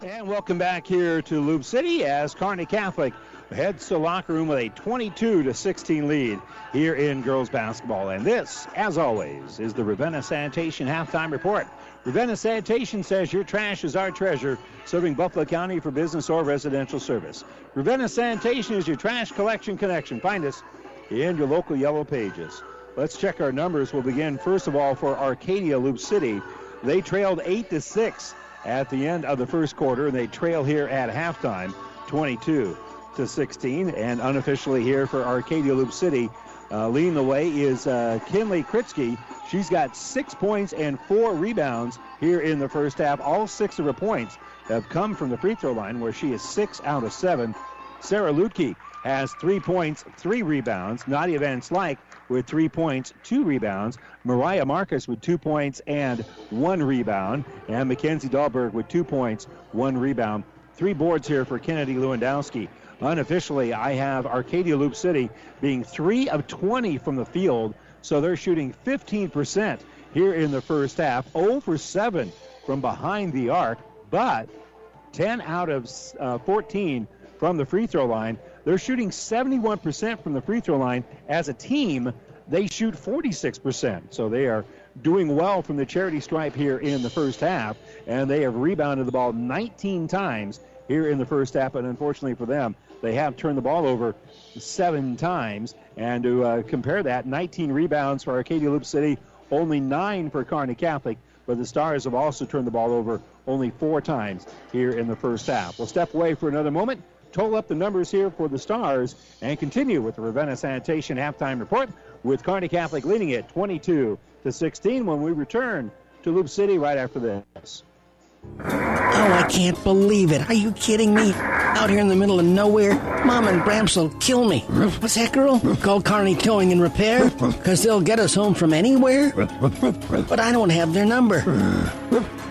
And welcome back here to Loup City as Kearney Catholic heads to the locker room with a 22-16 lead here in girls basketball. And this, as always, is the Ravenna Sanitation Halftime Report. Ravenna Sanitation says your trash is our treasure, serving Buffalo County for business or residential service. Ravenna Sanitation is your trash collection connection. Find us in your local Yellow Pages. Let's check our numbers. We'll begin, first of all, for Arcadia Loup City. They trailed 8-6. At the end of the first quarter, and they trail here at halftime, 22-16. And unofficially here for Arcadia Loup City, leading the way is Kinley Kritsky. She's got 6 points and 4 rebounds here in the first half. All 6 of her points have come from the free throw line, where she is 6 out of 7. Sarah Lutke has 3 points, 3 rebounds. Nadia Van Slyke with 3 points, 2 rebounds. Mariah Marcus with 2 points and 1 rebound. And Mackenzie Dahlberg with 2 points, 1 rebound. 3 boards here for Kennedy Lewandowski. Unofficially, I have Arcadia Loup City being 3 of 20 from the field, so they're shooting 15% here in the first half. 0 for 7 from behind the arc, but 10 out of 14 from the free throw line. They're shooting 71% from the free throw line. As a team, they shoot 46%. So they are doing well from the charity stripe here in the first half, and they have rebounded the ball 19 times here in the first half, but unfortunately for them, they have turned the ball over 7 times. And to compare that, 19 rebounds for Arcadia Loup City, only 9 for Kearney Catholic, but the Stars have also turned the ball over only 4 times here in the first half. We'll step away for another moment, total up the numbers here for the Stars, and continue with the Ravenna Sanitation Halftime Report with Kearney Catholic leading it 22-16 when we return to Loup City right after this. Oh, I can't believe it. Are you kidding me? Out here in the middle of nowhere, Mom and Bramps will kill me. What's that, girl? Call Kearney Towing and Repair? Because they'll get us home from anywhere? But I don't have their number.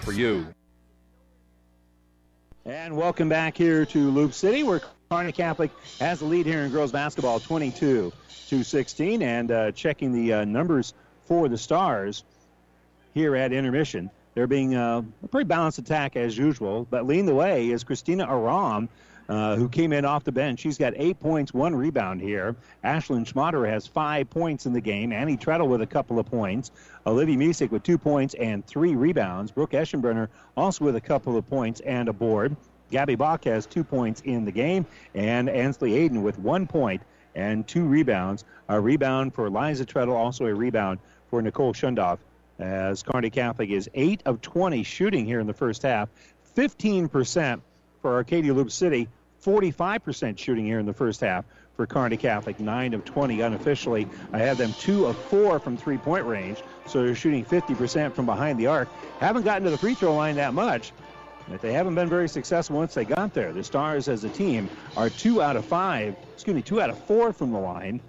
for you. And welcome back here to Loup City, where Kearney Catholic has the lead here in girls basketball 22-16. And checking the numbers for the Stars here at intermission. They're being a pretty balanced attack as usual, but leading the way is Christina Aram, who came in off the bench. She's got 8 points, 1 rebound here. Ashlyn Schmatter has 5 points in the game. Annie Treadle with a couple of points. Olivia Misek with 2 points and 3 rebounds. Brooke Eschenbrenner also with a couple of points and a board. Gabby Bach has 2 points in the game. And Ansley Aiden with 1 point and 2 rebounds. A rebound for Liza Treadle, also a rebound for Nicole Shundoff, as Kearney Catholic is 8 of 20 shooting here in the first half. 15% for Arcadia Loup City. 45% shooting here in the first half for Kearney Catholic, 9 of 20 unofficially. I have them 2 of 4 from three-point range, so they're shooting 50% from behind the arc. Haven't gotten to the free throw line that much, but they haven't been very successful once they got there. The Stars as a team are 2 out of 4 from the line.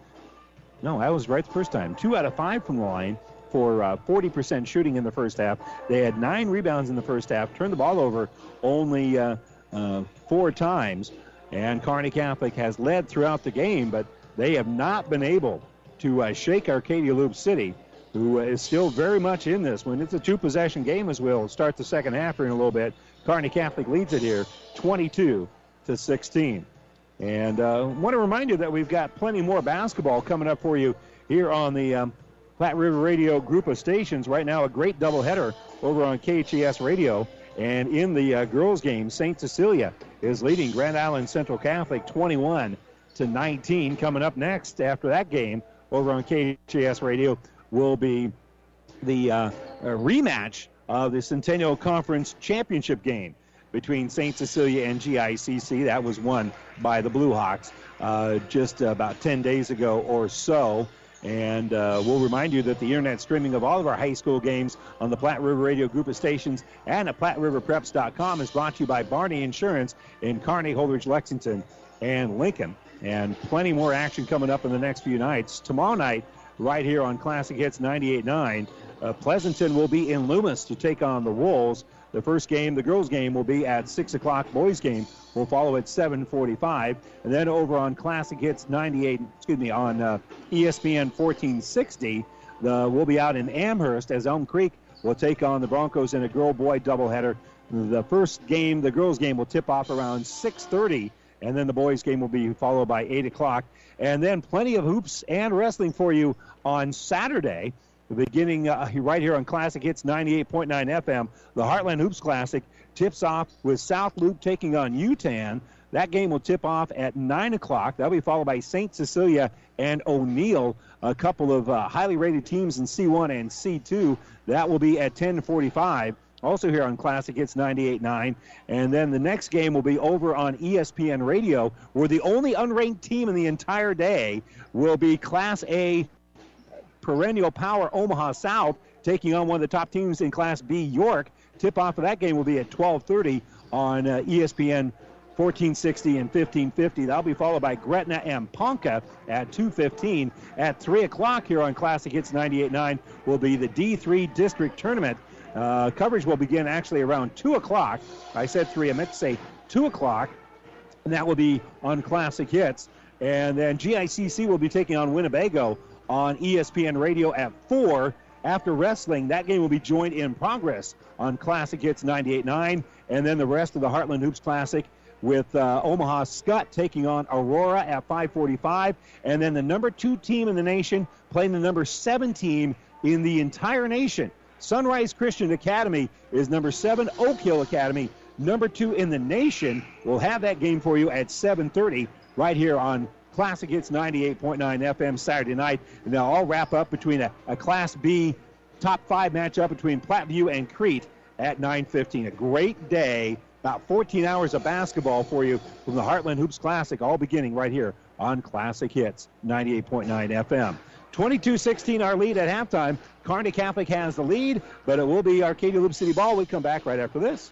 No, I was right the first time. 2 out of 5 from the line for 40% shooting in the first half. They had 9 rebounds in the first half, turned the ball over only 4 times, and Kearney Catholic has led throughout the game, but they have not been able to shake Arcadia Loup City. who is still very much in this one. It's a two-possession game as we'll start the second half here in a little bit. Kearney Catholic leads it here, 22-16. And I want to remind you that we've got plenty more basketball coming up for you here on the Platte River Radio group of stations. Right now, a great doubleheader over on KHES Radio. And in the girls' game, St. Cecilia is leading Grand Island Central Catholic 21-19. Coming up next after that game over on KHES Radio will be the rematch of the Centennial Conference Championship game between St. Cecilia and GICC. That was won by the Blue Hawks just about 10 days ago or so. And we'll remind you that the internet streaming of all of our high school games on the Platte River Radio group of stations and at PlatteRiverPreps.com is brought to you by Barney Insurance in Kearney, Holdridge, Lexington, and Lincoln. And plenty more action coming up in the next few nights. Tomorrow night, right here on Classic Hits 98.9, Pleasanton will be in Loomis to take on the Wolves. The first game, the girls' game, will be at 6 o'clock. Boys' game will follow at 7:45. And then over on Classic Hits 98, on ESPN 1460, we'll be out in Amherst as Elm Creek will take on the Broncos in a girl-boy doubleheader. The first game, the girls' game, will tip off around 6:30, and then the boys' game will be followed by 8 o'clock. And then plenty of hoops and wrestling for you on Saturday, beginning right here on Classic Hits 98.9 FM. The Heartland Hoops Classic tips off with South Loup taking on UTAN. That game will tip off at 9 o'clock. That'll be followed by St. Cecilia and O'Neill, a couple of highly rated teams in C1 and C2. That will be at 10:45, also here on Classic Hits 98.9. And then the next game will be over on ESPN Radio, where the only unranked team in the entire day will be Class A perennial power Omaha South taking on one of the top teams in Class B, York. Tip-off of that game will be at 12:30 on ESPN 1460 and 1550. That'll be followed by Gretna and Ponca at 2:15. At 3 o'clock here on Classic Hits 98.9 will be the D3 District Tournament. Coverage will begin actually around 2 o'clock. I said 3, I meant to say 2 o'clock, and that will be on Classic Hits. And then GICC will be taking on Winnebago on ESPN Radio at 4. After wrestling, that game will be joined in progress on Classic Hits 98.9, and then the rest of the Heartland Hoops Classic with Omaha Scott taking on Aurora at 5:45, and then the number 2 team in the nation playing the number 7 team in the entire nation. Sunrise Christian Academy is number 7. Oak Hill Academy, number 2 in the nation. We'll have that game for you at 7:30 right here on Classic Hits 98.9 FM Saturday night. And they'll all wrap up between a Class B top 5 matchup between Platteview and Crete at 9:15. A great day, about 14 hours of basketball for you from the Heartland Hoops Classic, all beginning right here on Classic Hits 98.9 FM. 22-16 our lead at halftime. Kearney Catholic has the lead, but it will be Arcadia Loup City ball. We come back right after this.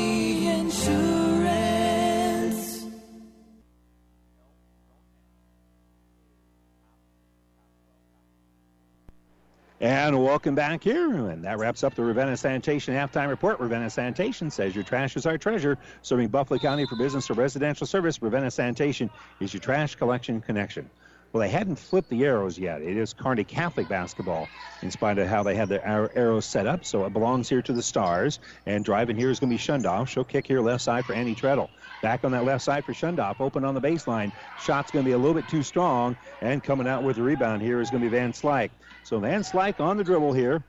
Insurance. And welcome back here, and that wraps up the Ravenna Sanitation Halftime Report. Ravenna Sanitation says your trash is our treasure. Serving Buffalo County for business or residential service, Ravenna Sanitation is your trash collection connection. Well, they hadn't flipped the arrows yet. It is Kearney Catholic basketball, in spite of how they had their arrows set up, so it belongs here to the Stars, and driving here is going to be Shundoff. She'll kick here left side for Annie Treadle. Back on that left side for Shundoff, open on the baseline. Shot's going to be a little bit too strong, and coming out with the rebound here is going to be Van Slyke. So Van Slyke on the dribble here,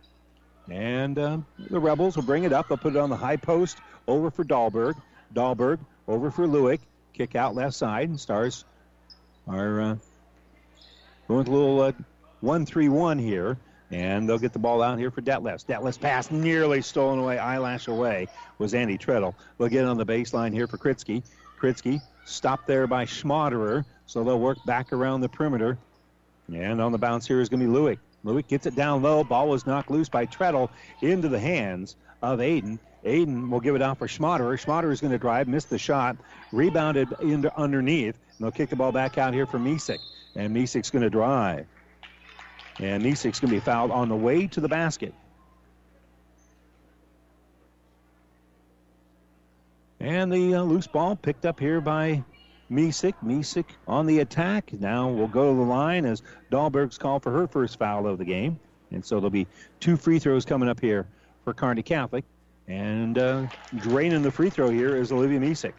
and the Rebels will bring it up. They'll put it on the high post over for Dahlberg. Dahlberg over for Lewick. Kick out left side, and Stars are going with a little 1-3-1 here, and they'll get the ball out here for Detlefs. Detlefs' pass nearly stolen away, eyelash away was Andy Treadle. They'll get it on the baseline here for Kritzky. Kritzky stopped there by Schmaderer, so they'll work back around the perimeter, and on the bounce here is going to be Lewick. Lewick gets it down low. Ball was knocked loose by Treadle into the hands of Aiden. Aiden will give it out for Schmaderer. Schmaderer is going to drive, miss the shot, rebounded into underneath, and they'll kick the ball back out here for Misek. And Misek's going to drive. And Misek's going to be fouled on the way to the basket. And the loose ball picked up here by Misek. Misek on the attack. Now will go to the line as Dahlberg's called for her first foul of the game. And so there'll be two free throws coming up here for Kearney Catholic. And draining the free throw here is Olivia Misek.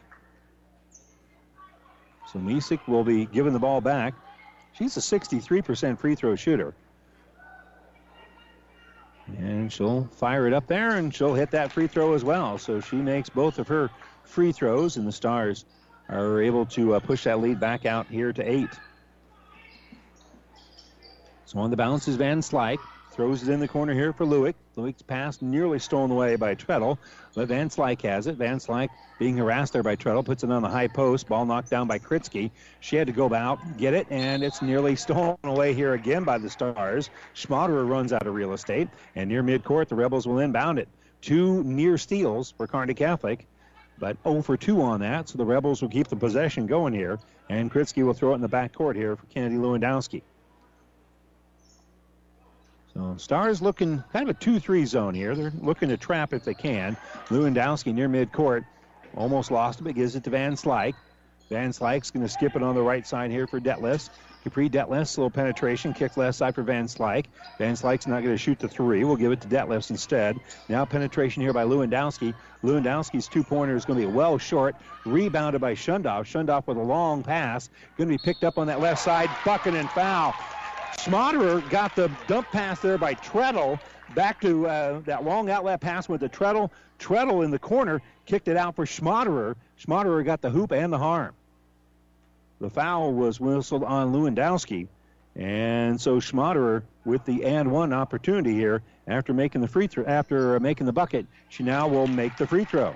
So Misek will be given the ball back. She's a 63% free throw shooter. And she'll fire it up there, and she'll hit that free throw as well. So she makes both of her free throws, and the Stars are able to push that lead back out here to 8. So on the bounce is Van Slyke. Throws it in the corner here for Lewick. Lewick's pass nearly stolen away by Treadle, but Van Slyke has it. Van Slyke being harassed there by Treadle, puts it on the high post. Ball knocked down by Kritsky. She had to go out, get it, and it's nearly stolen away here again by the Stars. Schmaderer runs out of real estate, and near midcourt, the Rebels will inbound it. Two near steals for Kearney Catholic, but 0 for 2 on that, so the Rebels will keep the possession going here, and Kritsky will throw it in the backcourt here for Kennedy Lewandowski. So Stars looking kind of a 2-3 zone here. They're looking to trap if they can. Lewandowski near midcourt. Almost lost it, but gives it to Van Slyke. Van Slyke's going to skip it on the right side here for Detlefs. Capri Detlefs, little penetration. Kick left side for Van Slyke. Van Slyke's not going to shoot the three. We'll give it to Detlefs instead. Now penetration here by Lewandowski. Lewandowski's two-pointer is going to be well short. Rebounded by Shundoff. Shundoff with a long pass. Going to be picked up on that left side. Bucket and foul. Schmaderer got the dump pass there by Treadle. Back to that long outlet pass with the Treadle. Treadle in the corner kicked it out for Schmaderer. Schmaderer got the hoop and the harm. The foul was whistled on Lewandowski. And so Schmaderer with the and one opportunity here after making the free throw, after making the bucket, she now will make the free throw.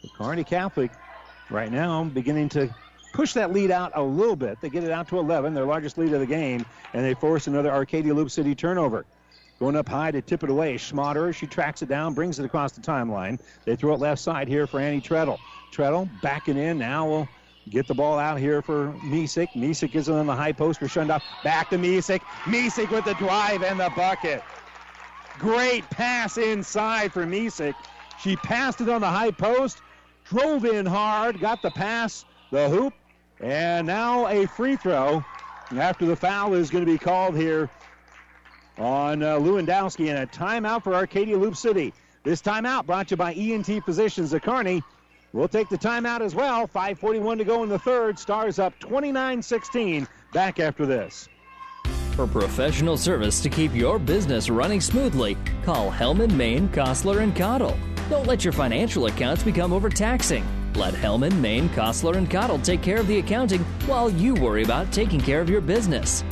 So Kearney Catholic right now beginning to push that lead out a little bit. They get it out to 11, their largest lead of the game, and they force another Arcadia Loup City turnover. Going up high to tip it away. Schmaderer, she tracks it down, brings it across the timeline. They throw it left side here for Annie Treadle. Treadle backing in. Now we'll get the ball out here for Misek. Misek is on the high post for Shundoff. Back to Misek. Misek with the drive and the bucket. Great pass inside for Misek. She passed it on the high post, drove in hard, got the pass, the hoop, and now a free throw after the foul is going to be called here on Lewandowski, and a timeout for Arcadia Loup City. This timeout brought to you by ENT Physicians of Kearney. We'll take the timeout as well. 5:41 to go in the third. Stars up 29-16. Back after this. For professional service to keep your business running smoothly, call Hellman, Mein, Kostler, and Cottle. Don't let your financial accounts become overtaxing. Let Hellman, Mein, Kostler, and Cottle take care of the accounting while you worry about taking care of your business.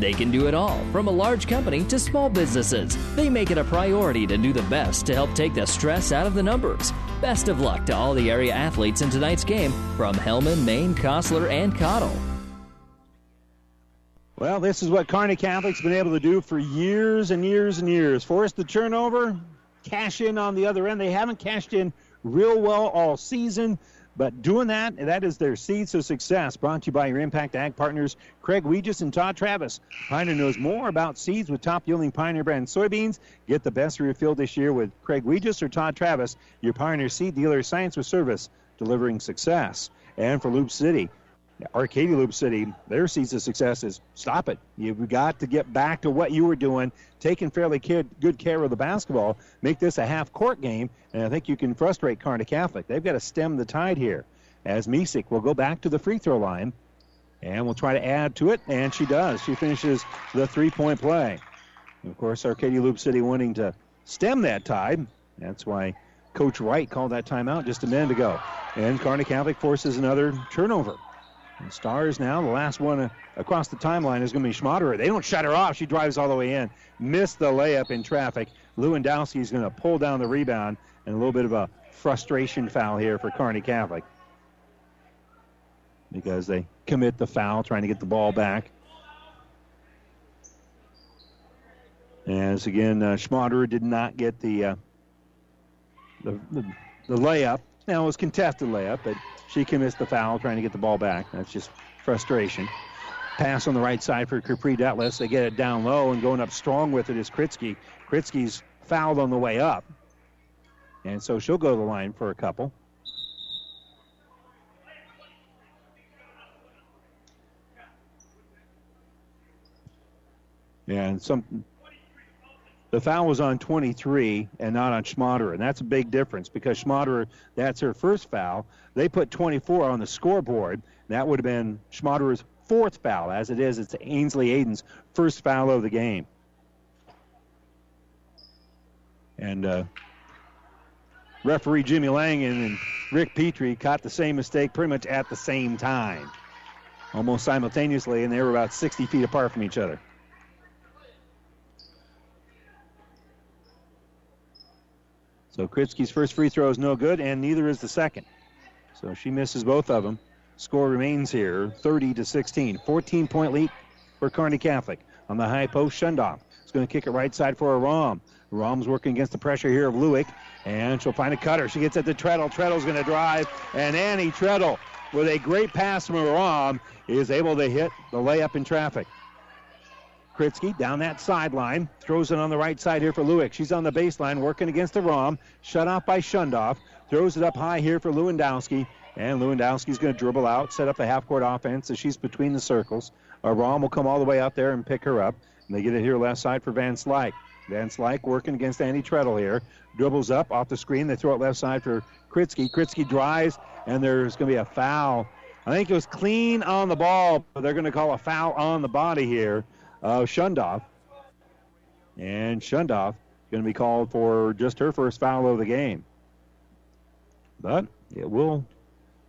They can do it all, from a large company to small businesses. They make it a priority to do the best to help take the stress out of the numbers. Best of luck to all the area athletes in tonight's game from Hellman, Mein, Kostler, and Cottle. Well, this is what Kearney Catholic's been able to do for years and years and years. Force the turnover, cash in on the other end. They haven't cashed in real well all season, but doing that, that is their seeds of success. Brought to you by your Impact Ag partners, Craig Weegis and Todd Travis. Pioneer knows more about seeds with top-yielding Pioneer brand soybeans. Get the best for your field this year with Craig Weegis or Todd Travis, your Pioneer seed dealer, science with service, delivering success. And for Loup City, Arcadia Loup City, their seeds of success is stop it. You've got to get back to what you were doing, taking fairly good care of the basketball, make this a half-court game, and I think you can frustrate Kearney Catholic. They've got to stem the tide here as Misek will go back to the free-throw line and will try to add to it, and she does. She finishes the three-point play. And of course, Arcadia Loup City wanting to stem that tide. That's why Coach Wright called that timeout just a minute ago. And Kearney Catholic forces another turnover. And Stars now, the last one across the timeline is going to be Schmaderer. They don't shut her off. She drives all the way in. Missed the layup in traffic. Lewandowski is going to pull down the rebound, and a little bit of a frustration foul here for Kearney Catholic because they commit the foul trying to get the ball back. As again, Schmaderer did not get the layup. Now it was contested layup, but she can miss the foul trying to get the ball back. That's just frustration. Pass on the right side for Capri Detlis. They get it down low, and going up strong with it is Kritsky. Kritsky's fouled on the way up, and so she'll go to the line for a couple. And the foul was on 23 and not on Schmaderer, and that's a big difference because Schmaderer, that's her first foul. They put 24 on the scoreboard. That would have been Schmaderer's fourth foul. As it is, it's Ainsley Aiden's first foul of the game. And referee Jimmy Langan and Rick Petrie caught the same mistake pretty much at the same time, almost simultaneously, and they were about 60 feet apart from each other. So Kritsky's first free throw is no good, and neither is the second. So she misses both of them. Score remains here, 30-16. 14-point lead for Kearney Catholic. On the high post, Shundoff is going to kick it right side for Aram. Aram's working against the pressure here of Lewick, and she'll find a cutter. She gets at the Treadle. Treadle's going to drive, and Annie Treadle, with a great pass from Aram, is able to hit the layup in traffic. Kritsky down that sideline, throws it on the right side here for Lewick. She's on the baseline, working against the Rom, shut off by Shundoff, throws it up high here for Lewandowski, and Lewandowski's going to dribble out, set up the half-court offense as she's between the circles. Rom will come all the way out there and pick her up, and they get it here left side for Van Slyke. Van Slyke working against Andy Treadle here, dribbles up off the screen, they throw it left side for Kritsky. Kritsky drives, and there's going to be a foul. I think it was clean on the ball, but they're going to call a foul on the body here of Shundoff. And Shundoff going to be called for just her first foul of the game. But it will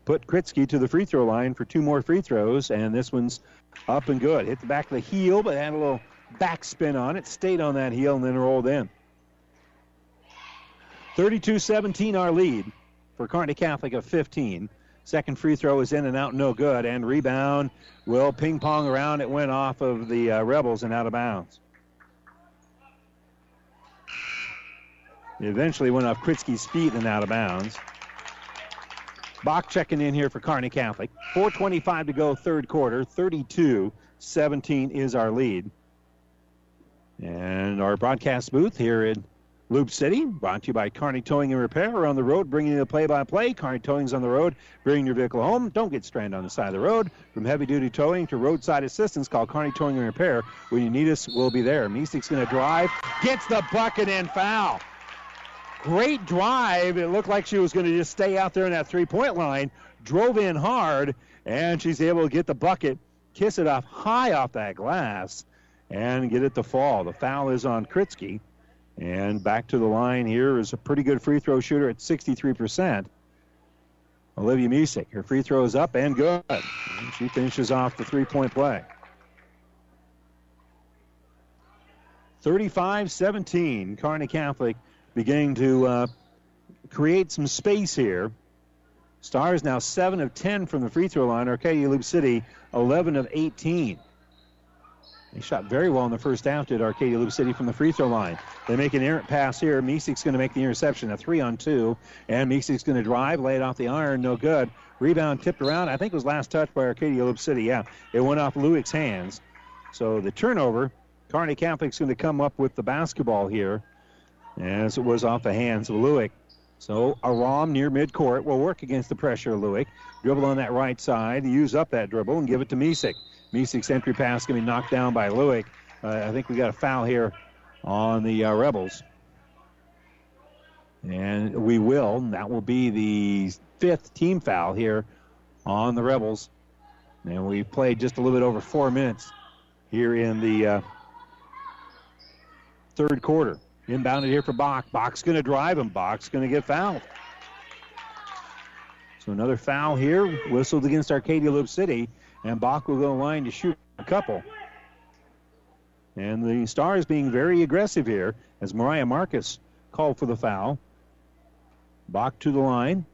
put Kritsky to the free throw line for two more free throws, and this one's up and good. Hit the back of the heel, but had a little backspin on it, stayed on that heel, and then rolled in. 32-17 our lead for Kearney Catholic of 15. Second free throw is in and out, no good. And rebound will ping-pong around. It went off of the Rebels and out of bounds. It eventually went off Kritsky's feet and out of bounds. Bach checking in here for Kearney Catholic. 4:25 to go, third quarter. 32-17 is our lead. And our broadcast booth here in Loup City, brought to you by Kearney Towing and Repair. We're on the road, bringing you the play-by-play. Kearney Towing's on the road, bringing your vehicle home. Don't get stranded on the side of the road. From heavy-duty towing to roadside assistance, call Kearney Towing and Repair. When you need us, we'll be there. Meesek's going to drive, gets the bucket and foul. Great drive. It looked like she was going to just stay out there in that three-point line. Drove in hard, and she's able to get the bucket, kiss it off high off that glass, and get it to fall. The foul is on Kritsky. And back to the line here is a pretty good free throw shooter at 63%. Olivia Music. Her free throw is up and good. And she finishes off the three-point play. 35-17. Kearney Catholic beginning to create some space here. Stars now 7 of 10 from the free throw line. Arcadia Loup City 11 of 18. They shot very well in the first half, did Arcadia Loup City, from the free throw line. They make an errant pass here. Miesek's going to make the interception, a 3-on-2. And Miesek's going to drive, lay it off the iron, no good. Rebound tipped around. I think it was last touch by Arcadia Loup City. Yeah, it went off Lewick's hands. So the turnover, Kearney Catholic's going to come up with the basketball here, as it was off the hands of Lewick. So Aram near midcourt will work against the pressure of Lewick. Dribble on that right side, use up that dribble, and give it to Miesek. Miesek's entry pass going to be knocked down by Lewick. I think we got a foul here on the Rebels. And we will. And that will be the fifth team foul here on the Rebels. And we've played just a little bit over 4 minutes here in the third quarter. Inbounded here for Bach. Bach's going to drive, and Bach's going to get fouled. So another foul here, whistled against Arcadia Loup City. And Bach will go in line to shoot a couple. And the Stars being very aggressive here as Mariah Marcus called for the foul. Bach to the line.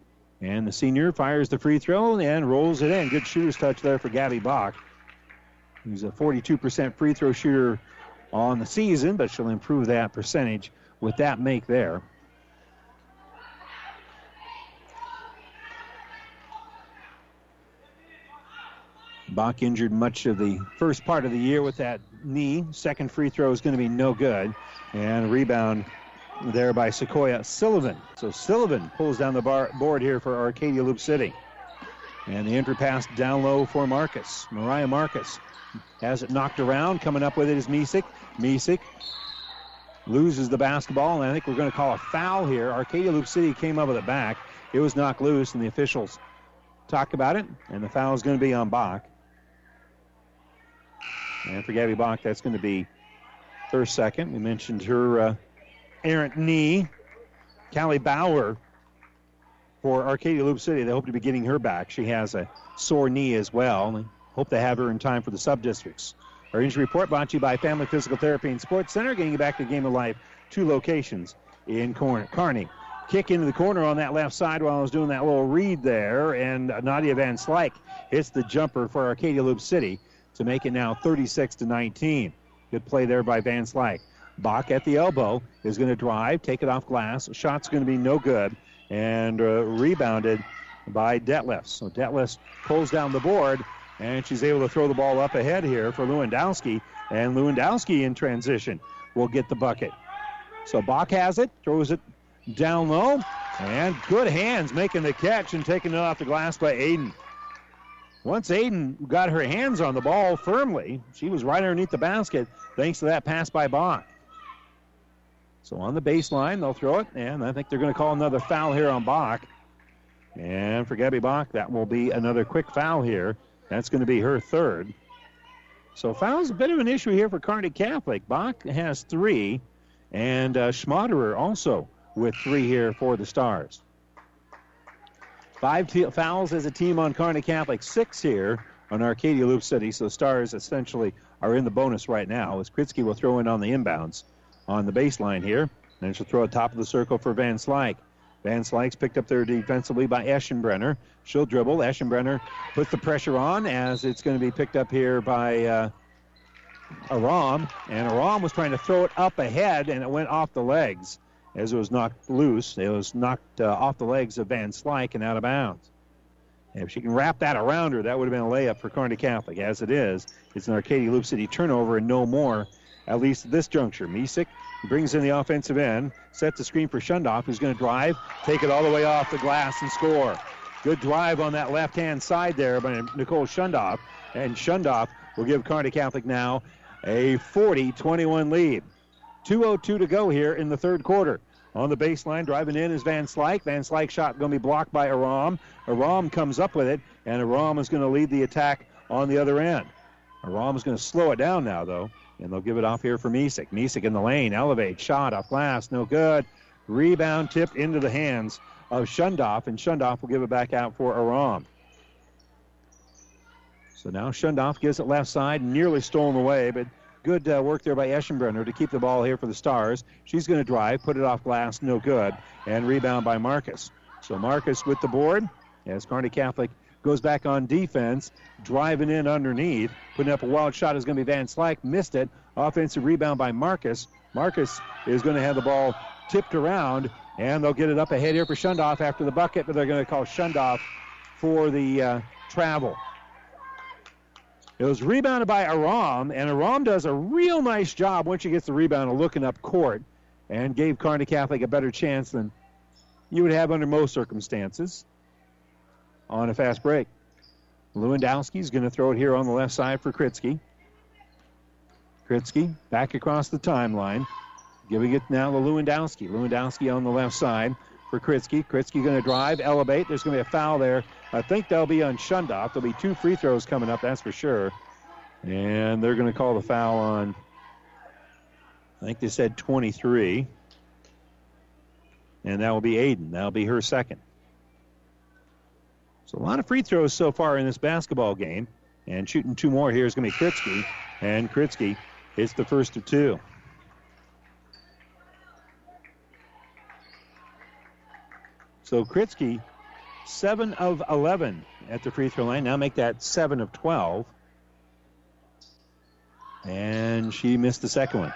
And the senior fires the free throw and rolls it in. Good shooter's touch there for Gabby Bach, who's a 42% free throw shooter on the season, but she'll improve that percentage with that make there. Bach injured much of the first part of the year with that knee. Second free throw is going to be no good. And rebound there by Sequoia Sullivan. So Sullivan pulls down the board here for Arcadia Loup City. And the interpass down low for Marcus. Mariah Marcus has it knocked around. Coming up with it is Misek. Misek loses the basketball, and I think we're going to call a foul here. Arcadia Loup City came up with it back. It was knocked loose, and the officials talk about it, and the foul is going to be on Bach. And for Gabby Bach, that's going to be her second. We mentioned her errant knee. Callie Bauer for Arcadia Loup City. They hope to be getting her back. She has a sore knee as well. And hope they have her in time for the sub-districts. Our injury report brought to you by Family Physical Therapy and Sports Center, getting you back to the game of life. 2 locations in Kearney. Kick into the corner on that left side while I was doing that little read there, and Nadia Van Slyke hits the jumper for Arcadia Loup City to make it now 36-19. Good play there by Van Slyke. Bach at the elbow is going to drive, take it off glass. Shot's going to be no good, and rebounded by Detlefs. So Detlefs pulls down the board, and she's able to throw the ball up ahead here for Lewandowski, and Lewandowski in transition will get the bucket. So Bach has it, throws it down low, and good hands making the catch and taking it off the glass by Aiden. Once Aiden got her hands on the ball firmly, she was right underneath the basket thanks to that pass by Bach. So on the baseline, they'll throw it, and I think they're going to call another foul here on Bach. And for Gabby Bach, that will be another quick foul here. That's going to be her third. So foul's a bit of an issue here for Kearney Catholic. Bach has 3, and Schmatterer also with 3 here for the Stars. 5 fouls as a team on Kearney Catholic, 6 here on Arcadia Loup City, so Stars essentially are in the bonus right now as Kritsky will throw in on the inbounds on the baseline here, and she'll throw it top of the circle for Van Slyke. Van Slyke's picked up there defensively by Eschenbrenner. She'll dribble. Eschenbrenner puts the pressure on as it's going to be picked up here by Aram, and Aram was trying to throw it up ahead, and it went off the legs. As it was knocked loose, it was knocked off the legs of Van Slyke and out of bounds. And if she can wrap that around her, that would have been a layup for Kearney Catholic. As it is, it's an Arcadia Loup City turnover and no more, at least at this juncture. Misek brings in the offensive end, sets the screen for Shundoff, who's going to drive, take it all the way off the glass and score. Good drive on that left-hand side there by Nicole Shundoff, and Shundoff will give Kearney Catholic now a 40-21 lead. 2:02 to go here in the third quarter. On the baseline, driving in is Van Slyke. Van Slyke's shot going to be blocked by Aram. Aram comes up with it, and Aram is going to lead the attack on the other end. Aram is going to slow it down now, though, and they'll give it off here for Misek. Misek in the lane, elevate, shot off glass, no good. Rebound tipped into the hands of Shundoff, and Shundoff will give it back out for Aram. So now Shundoff gives it left side, nearly stolen away, but good work there by Eschenbrenner to keep the ball here for the Stars. She's going to drive, put it off glass, no good, and rebound by Marcus. So Marcus with the board as Kearney Catholic goes back on defense, driving in underneath, putting up a wild shot is going to be Van Slyke, missed it. Offensive rebound by Marcus. Marcus is going to have the ball tipped around, and they'll get it up ahead here for Shundoff after the bucket, but they're going to call Shundoff for the travel. It was rebounded by Aram, and Aram does a real nice job once she gets the rebound of looking up court and gave Kearney Catholic a better chance than you would have under most circumstances on a fast break. Lewandowski's going to throw it here on the left side for Kritsky. Kritsky back across the timeline, giving it now to Lewandowski. Lewandowski on the left side for Kritsky. Kritsky going to drive, elevate. There's going to be a foul there. I think that'll be on Shundoff. There'll be 2 free throws coming up, that's for sure. And they're going to call the foul on, I think they said 23. And that will be Aiden. That'll be her second. So a lot of free throws so far in this basketball game. And shooting 2 more here is going to be Kritsky. And Kritsky hits the first of 2. So Kritsky, 7 of 11 at the free throw line. Now make that 7 of 12. And she missed the second one.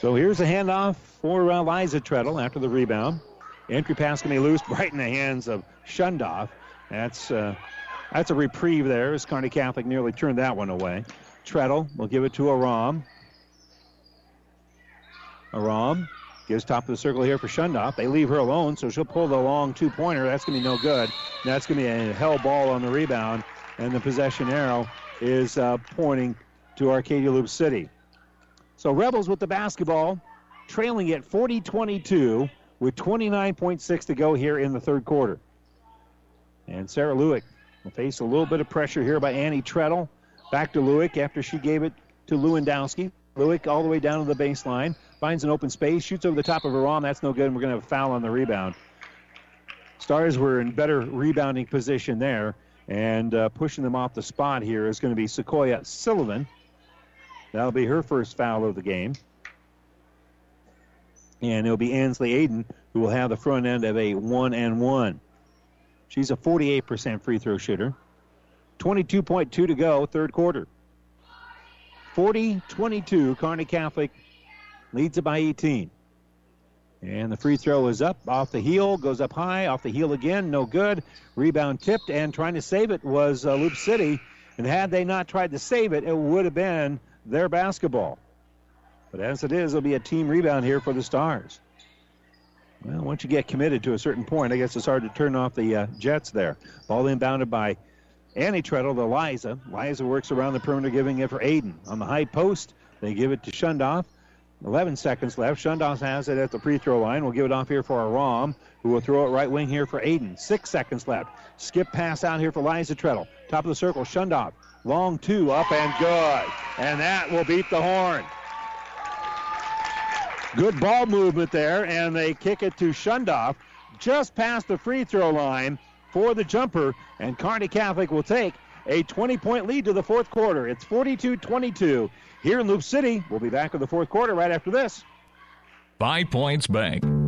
So here's a handoff for Liza Treadle after the rebound. Entry pass can be loose right in the hands of Shundoff. That's a reprieve there as Kearney Catholic nearly turned that one away. Treadle will give it to Aram. Aram gives top of the circle here for Shundoff. They leave her alone, so she'll pull the long two-pointer. That's going to be no good. That's going to be a hell ball on the rebound, and the possession arrow is pointing to Arcadia Loup City. So Rebels with the basketball, trailing at 40-22 with 29.6 to go here in the third quarter. And Sarah Lewick will face a little bit of pressure here by Annie Treadle. Back to Lewick after she gave it to Lewandowski. Lewick all the way down to the baseline. Finds an open space, shoots over the top of her arm. That's no good, and we're going to have a foul on the rebound. Stars were in better rebounding position there, and pushing them off the spot here is going to be Sequoia Sullivan. That'll be her first foul of the game. And it'll be Ansley Aiden who will have the front end of a 1-and-1. She's a 48% free throw shooter. 22.2 to go, third quarter. 40-22, Kearney Catholic leads it by 18. And the free throw is up, off the heel, goes up high, off the heel again, no good. Rebound tipped, and trying to save it was Loup City. And had they not tried to save it, it would have been their basketball. But as it is, it'll be a team rebound here for the Stars. Well, once you get committed to a certain point, I guess it's hard to turn off the Jets there. Ball inbounded by Annie Treadle to Liza. Liza works around the perimeter, giving it for Aiden. On the high post, they give it to Shundoff. 11 seconds left. Shundoff has it at the free throw line. We'll give it off here for Aram, who will throw it right wing here for Aiden. 6 seconds left. Skip pass out here for Liza Treadle. Top of the circle, Shundoff. Long two, up and good. And that will beat the horn. Good ball movement there, and they kick it to Shundoff just past the free throw line for the jumper, and Kearney Catholic will take a 20-point lead to the fourth quarter. It's 42-22 here in Loup City. We'll be back in the fourth quarter right after this. 5 Points Bank.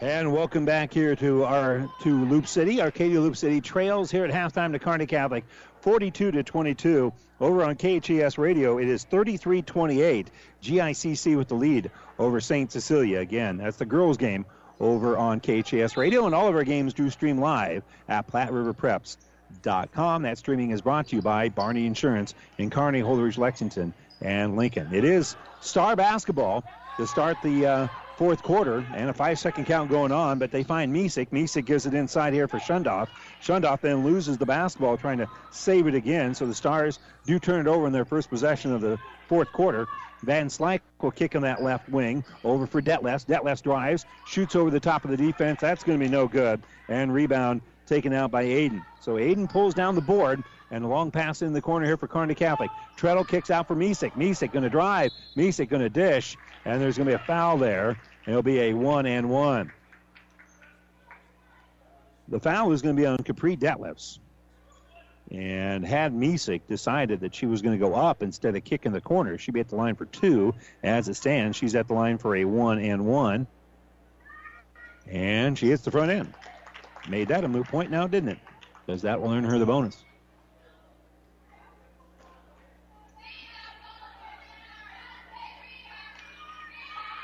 And welcome back here to Loup City. Arcadia Loup City trails here at halftime to Kearney Catholic, 42-22. Over on KHES Radio, it is 33-28. GICC with the lead over St. Cecilia. Again, that's the girls' game over on KHES Radio. And all of our games do stream live at PlatteRiverPreps.com. That streaming is brought to you by Barney Insurance in Kearney, Holdridge, Lexington, and Lincoln. It is Star basketball to start the fourth quarter, and a 5-second count going on, but they find Misek. Misek gives it inside here for Shundoff. Shundoff then loses the basketball, trying to save it again, so the Stars do turn it over in their first possession of the fourth quarter. Van Slyke will kick on that left wing over for Detlefs. Detlefs drives, shoots over the top of the defense. That's going to be no good, and rebound taken out by Aiden. So Aiden pulls down the board, and a long pass in the corner here for Kearney Catholic. Treadle kicks out for Misek. Misek going to drive. Misek going to dish. And there's going to be a foul there. And it'll be a 1-and-1. The foul is going to be on Capri Detlefs. And had Misek decided that she was going to go up instead of kicking the corner, she'd be at the line for two. As it stands, she's at the line for a 1-and-1. And she hits the front end. Made that a moot point now, didn't it? Because that will earn her the bonus.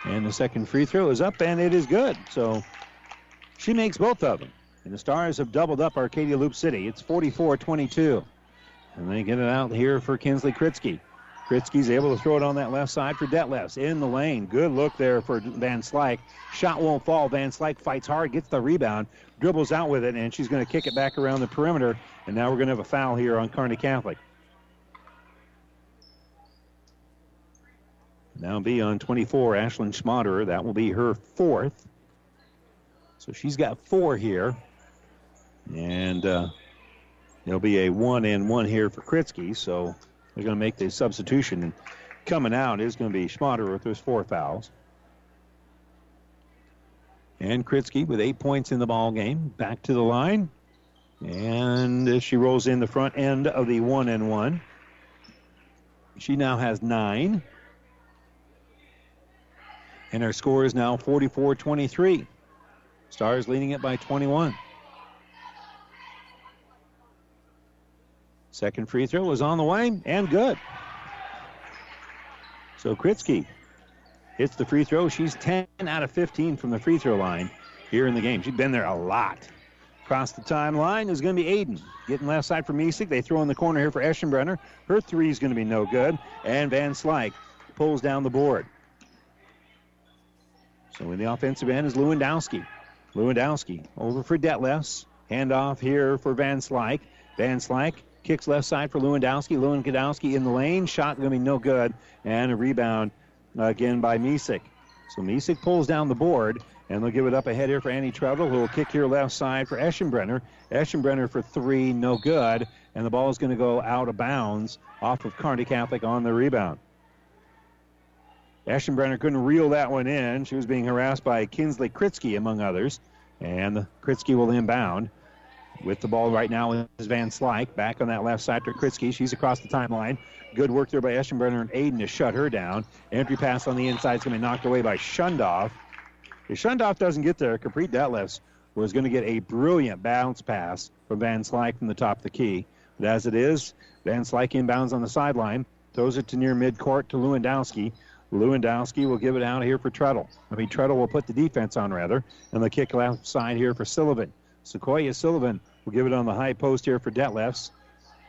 And the second free throw is up, and it is good. So she makes both of them. And the Stars have doubled up Arcadia Loup City. It's 44-22. And they get it out here for Kinsley Kritsky. Kritsky's able to throw it on that left side for Detlefs. In the lane. Good look there for Van Slyke. Shot won't fall. Van Slyke fights hard, gets the rebound, dribbles out with it, and she's going to kick it back around the perimeter. And now we're going to have a foul here on Kearney Catholic. That'll be on 24, Ashlyn Schmaderer. That will be her fourth. So she's got four here. And there'll be a 1 and 1 here for Kritsky. So they're going to make the substitution. And coming out is going to be Schmaderer with those four fouls. And Kritsky with 8 points in the ball game. Back to the line. And she rolls in the front end of the 1 and 1. She now has 9. And her score is now 44-23. Stars leading it by 21. Second free throw is on the way, and good. So Kritsky hits the free throw. She's 10 out of 15 from the free throw line here in the game. She's been there a lot. Across the timeline is going to be Aiden. Getting left side for Miesick. They throw in the corner here for Eschenbrenner. Her three is going to be no good. And Van Slyke pulls down the board. So in the offensive end is Lewandowski. Lewandowski over for Detlefs. Handoff here for Van Slyke. Van Slyke kicks left side for Lewandowski. Lewandowski in the lane. Shot going to be no good. And a rebound again by Miesick. So Miesick pulls down the board. And they'll give it up ahead here for Annie Treadle, who will kick here left side for Eschenbrenner. Eschenbrenner for three, no good. And the ball is going to go out of bounds off of Kearney Catholic on the rebound. Eschenbrenner couldn't reel that one in. She was being harassed by Kinsley Kritsky, among others. And Kritsky will inbound. With the ball right now is Van Slyke. Back on that left side to Kritsky. She's across the timeline. Good work there by Eschenbrenner and Aiden to shut her down. Entry pass on the inside is going to be knocked away by Shundoff. If Shundoff doesn't get there, Capri Detlefs was going to get a brilliant bounce pass from Van Slyke from the top of the key. But as it is, Van Slyke inbounds on the sideline. Throws it to near midcourt to Lewandowski. Lewandowski will give it out here for Treadle. Treadle will put the defense on, rather, and the kick left side here for Sullivan. Sequoia Sullivan will give it on the high post here for Detlefs.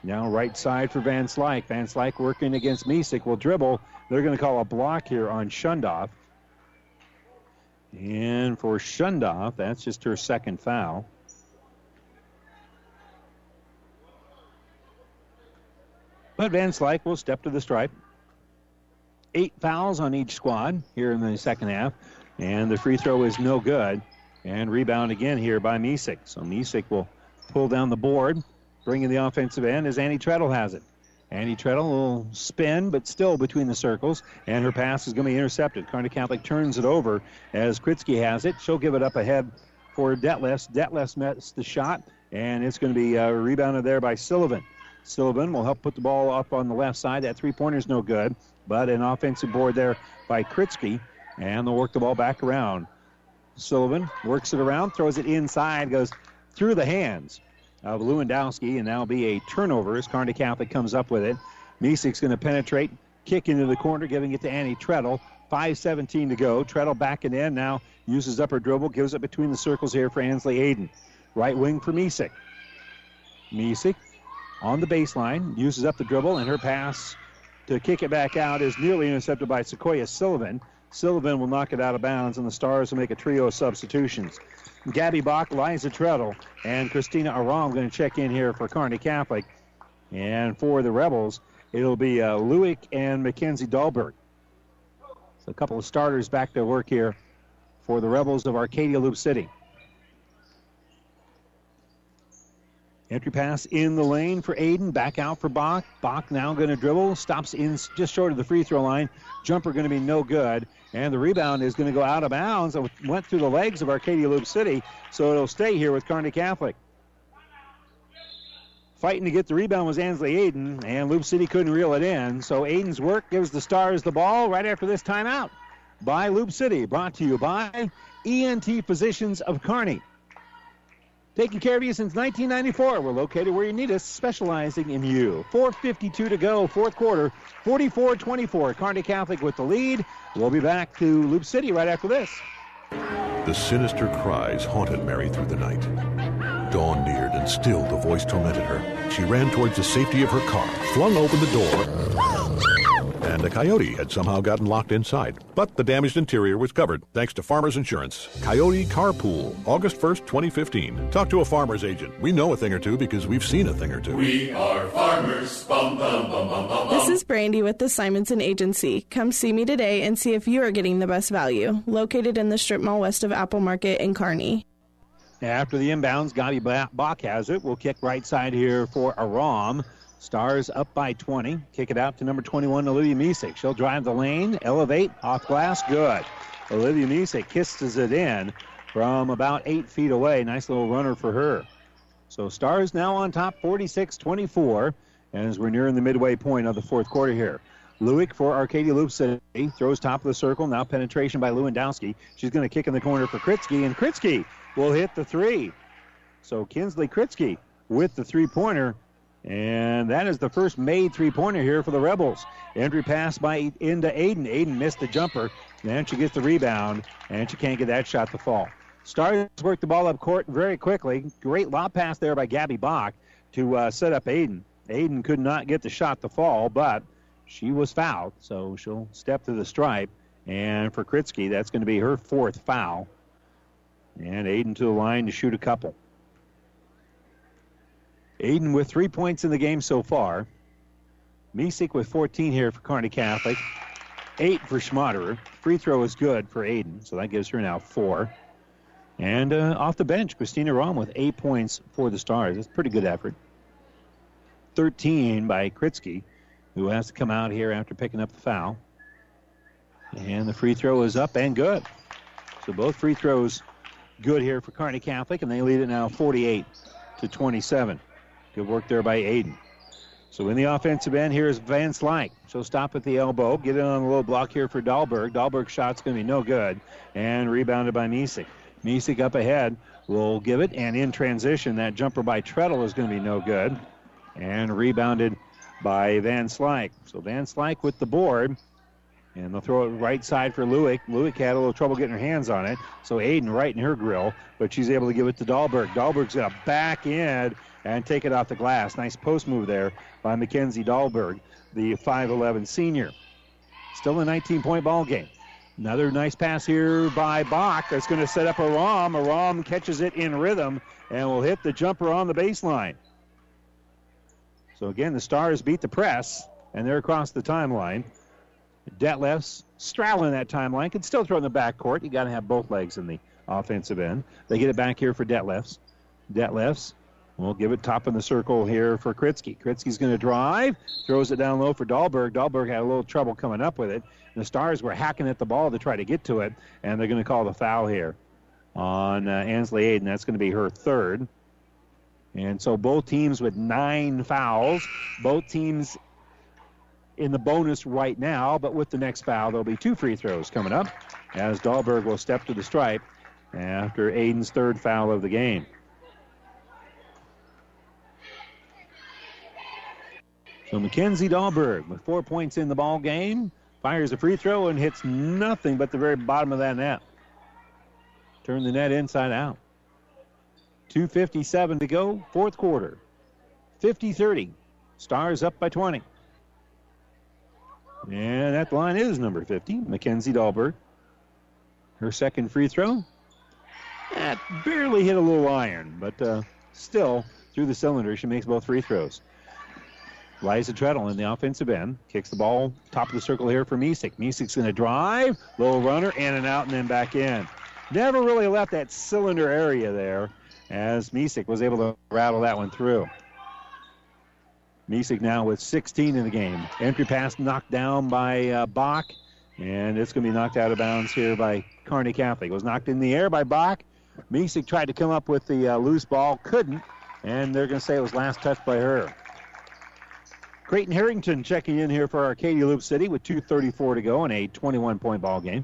Now right side for Van Slyke. Van Slyke working against Miesick will dribble. They're going to call a block here on Shundoff. And for Shundoff, that's just her second foul. But Van Slyke will step to the stripe. 8 fouls on each squad here in the second half. And the free throw is no good. And rebound again here by Miesick. So Miesick will pull down the board, bringing the offensive end as Annie Treadle has it. Annie Treadle will spin, but still between the circles. And her pass is going to be intercepted. Kearney Catholic turns it over as Kritsky has it. She'll give it up ahead for Detlefs. Detlefs missed the shot. And it's going to be rebounded there by Sullivan. Sullivan will help put the ball up on the left side. That three-pointer is no good. But an offensive board there by Kritsky. And they'll work the ball back around. Sullivan works it around, throws it inside, goes through the hands of Lewandowski. And that'll be a turnover as Kearney Catholic comes up with it. Miesick's going to penetrate, kick into the corner, giving it to Annie Treadle. 5:17 to go. Treadle back and in. Now uses up her dribble, gives it between the circles here for Ansley Aiden. Right wing for Miesick. Miesick on the baseline, uses up the dribble, and her pass to kick it back out is nearly intercepted by Sequoia Sullivan. Sullivan will knock it out of bounds, and the Stars will make a trio of substitutions. Gabby Bach, Liza Treadle, and Christina Aram going to check in here for Kearney Catholic. And for the Rebels, it'll be Lewick and Mackenzie Dahlberg. So a couple of starters back to work here for the Rebels of Arcadia Loup City. Entry pass in the lane for Aiden. Back out for Bach. Bach now going to dribble. Stops in just short of the free throw line. Jumper going to be no good. And the rebound is going to go out of bounds. It went through the legs of Arcadia Loup City. So it'll stay here with Kearney Catholic. Fighting to get the rebound was Ansley Aiden. And Loup City couldn't reel it in. So Aiden's work gives the Stars the ball right after this timeout by Loup City. Brought to you by ENT Physicians of Kearney. Taking care of you since 1994. We're located where you need us, specializing in you. 4:52 to go, fourth quarter, 44-24. Kearney Catholic with the lead. We'll be back to Loup City right after this. The sinister cries haunted Mary through the night. dawn neared, and still the voice tormented her. She ran towards the safety of her car, flung open the door... and a coyote had somehow gotten locked inside. But the damaged interior was covered thanks to Farmers Insurance. Coyote Carpool, August 1st, 2015. Talk to a farmer's agent. We know a thing or two because we've seen a thing or two. We are farmers. Bum, bum, bum, bum, bum. This is Brandy with the Simonson Agency. Come see me today and see if you are getting the best value. Located in the strip mall west of Apple Market in Kearney. After the inbounds, Gabi Bach has it. We'll kick right side here for Aram. Stars up by 20. Kick it out to number 21, Olivia Misek. She'll drive the lane, elevate, off glass, good. Olivia Misek kisses it in from about 8 feet away. Nice little runner for her. So Stars now on top, 46-24, as we're nearing the midway point of the fourth quarter here. Lewick for Arcadia Loup City. Throws top of the circle. Now penetration by Lewandowski. She's going to kick in the corner for Kritsky, and Kritsky will hit the three. So Kinsley Kritsky with the three-pointer. And that is the first made three-pointer here for the Rebels. Entry pass by into Aiden. Aiden missed the jumper. Then she gets the rebound, and she can't get that shot to fall. Stars work the ball up court very quickly. Great lob pass there by Gabi Bach to set up Aiden. Aiden could not get the shot to fall, but she was fouled, so she'll step to the stripe. And for Kritsky, that's going to be her fourth foul. And Aiden to the line to shoot a couple. Aiden with 3 points in the game so far. Misek with 14 here for Kearney Catholic. 8 for Schmatterer. Free throw is good for Aiden, so that gives her now 4. And off the bench, Christina Rahm with 8 points for the Stars. That's a pretty good effort. 13 by Kritsky, who has to come out here after picking up the foul. And the free throw is up and good. So both free throws good here for Kearney Catholic, and they lead it now 48-27. Good work there by Aiden. So in the offensive end, here is Van Slyke. She'll stop at the elbow, get it on the low block here for Dahlberg. Dahlberg's shot's going to be no good, and rebounded by Misek. Misek up ahead will give it, and in transition, that jumper by Treadle is going to be no good, and rebounded by Van Slyke. So Van Slyke with the board, and they'll throw it right side for Lewick. Lewick had a little trouble getting her hands on it, so Aiden right in her grill, but she's able to give it to Dahlberg. Dahlberg's going to back in and take it off the glass. Nice post move there by Mackenzie Dahlberg, the 5'11 senior. Still a 19-point ball game. Another nice pass here by Bach that's going to set up Aram. Aram catches it in rhythm and will hit the jumper on the baseline. So again, the Stars beat the press, and they're across the timeline. Detlefs straddling that timeline. Can still throw in the backcourt. You got to have both legs in the offensive end. They get it back here for Detlefs. Detlefs will give it top in the circle here for Kritsky. Kritsky's going to drive. Throws it down low for Dahlberg. Dahlberg had a little trouble coming up with it. And the Stars were hacking at the ball to try to get to it, and they're going to call the foul here on Ansley Aiden. That's going to be her third. And so both teams with 9 fouls. Both teams in the bonus right now, but with the next foul, there'll be 2 free throws coming up as Dahlberg will step to the stripe after Aiden's third foul of the game. So Mackenzie Dahlberg with 4 points in the ball game, fires a free throw and hits nothing but the very bottom of that net. Turn the net inside out. 2:57 to go, fourth quarter. 50-30, Stars up by 20. And that line is number 50, Mackenzie Dahlberg. Her second free throw. That barely hit a little iron, but still, through the cylinder, she makes both free throws. Liza Treadle in the offensive end. Kicks the ball top of the circle here for Misek. Misek's going to drive, little runner, in and out, and then back in. Never really left that cylinder area there, as Misek was able to rattle that one through. Misek now with 16 in the game. Entry pass knocked down by Bach, and it's going to be knocked out of bounds here by Kearney Catholic. It was knocked in the air by Bach. Misek tried to come up with the loose ball, couldn't, and they're going to say it was last touched by her. Creighton Harrington checking in here for Arcadia Loup City with 2:34 to go in a 21-point ball game.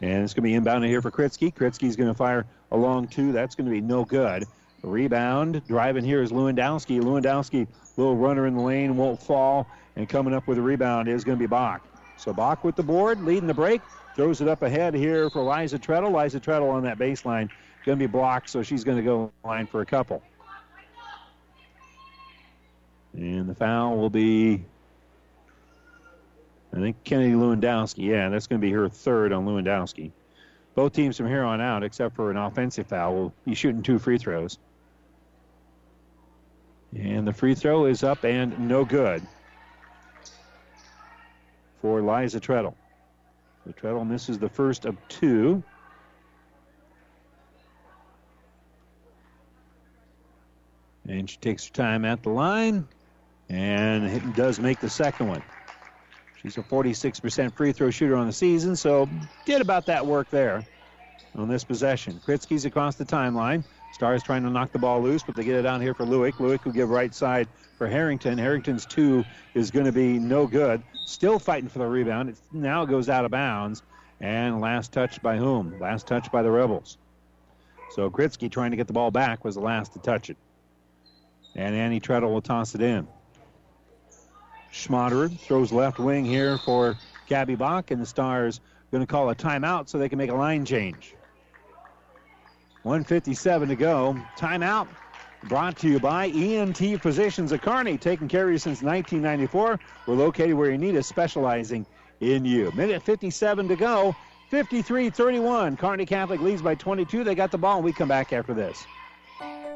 And it's going to be inbounded here for Kritsky. Kritsky's going to fire a long two. That's going to be no good. Rebound, driving here is Lewandowski. Lewandowski, little runner in the lane, won't fall, and coming up with a rebound is going to be Bach. So Bach with the board, leading the break, throws it up ahead here for Liza Treadle. Liza Treadle on that baseline, going to be blocked, so she's going to go line for a couple. And the foul will be, I think, Kennedy Lewandowski. Yeah, that's going to be her third on Lewandowski. Both teams from here on out, except for an offensive foul, will be shooting two free throws. And the free throw is up and no good for Liza Treadle. The Treadle misses the first of two. And she takes her time at the line and does make the second one. She's a 46% free throw shooter on the season, so did about that work there on this possession. Kritsky's across the timeline. Stars trying to knock the ball loose, but they get it down here for Lewick. Lewick will give right side for Harrington. Harrington's two is going to be no good. Still fighting for the rebound. It now goes out of bounds. And last touch by whom? Last touch by the Rebels. So Kritsky, trying to get the ball back, was the last to touch it. And Annie Treadle will toss it in. Schmatterer throws left wing here for Gabby Bach, and the Stars going to call a timeout so they can make a line change. 1:57 to go. Timeout brought to you by ENT Physicians of Kearney, taking care of you since 1994. We're located where you need us, specializing in you. Minute 57 to go. 53-31. Kearney Catholic leads by 22. They got the ball, and we come back after this.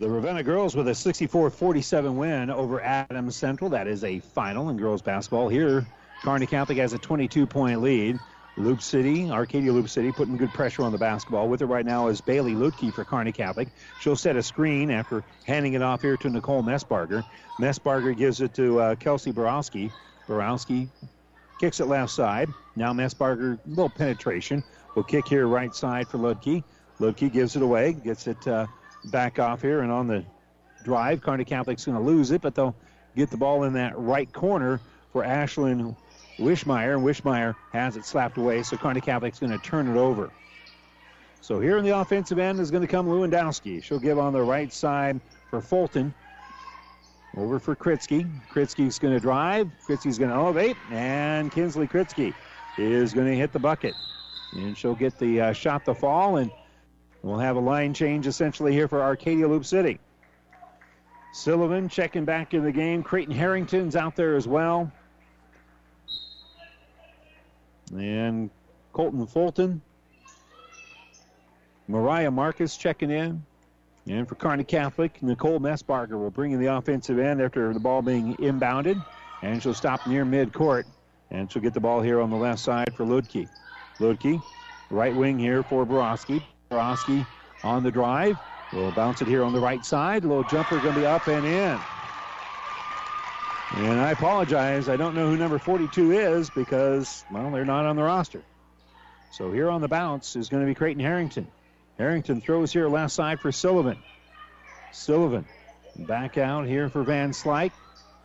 The Ravenna girls with a 64-47 win over Adams Central. That is a final in girls basketball. Here, Kearney Catholic has a 22-point lead. Loup City, Arcadia Loup City, putting good pressure on the basketball. With her right now is Bailey Lutke for Kearney Catholic. She'll set a screen after handing it off here to Nicole Messbarger. Messbarger gives it to Kelsey Borowski. Borowski kicks it left side. Now Messbarger, a little penetration. Will kick here right side for Lutke. Lutke gives it away, gets it... back off here, and on the drive, Kearney Catholic's going to lose it, but they'll get the ball in that right corner for Ashlyn Wishmeyer, and Wishmeyer has it slapped away, so Kearney Catholic's going to turn it over. So here in the offensive end is going to come Lewandowski. She'll give on the right side for Fulton, over for Kritsky. Kritsky's going to drive. Kritsky's going to elevate, and Kinsley Kritsky is going to hit the bucket, and she'll get the shot to fall, and we'll have a line change essentially here for Arcadia Loup City. Sullivan checking back in the game. Creighton Harrington's out there as well. And Colton Fulton. Mariah Marcus checking in. And for Kearney Catholic, Nicole Messbarger will bring in the offensive end after the ball being inbounded. And she'll stop near midcourt. And she'll get the ball here on the left side for Lutke. Lutke, right wing here for Borowski. Borowski on the drive. We'll bounce it here on the right side. A little jumper going to be up and in. And I apologize. I don't know who number 42 is because, well, they're not on the roster. So here on the bounce is going to be Creighton Harrington. Harrington throws here left side for Sullivan. Sullivan back out here for Van Slyke.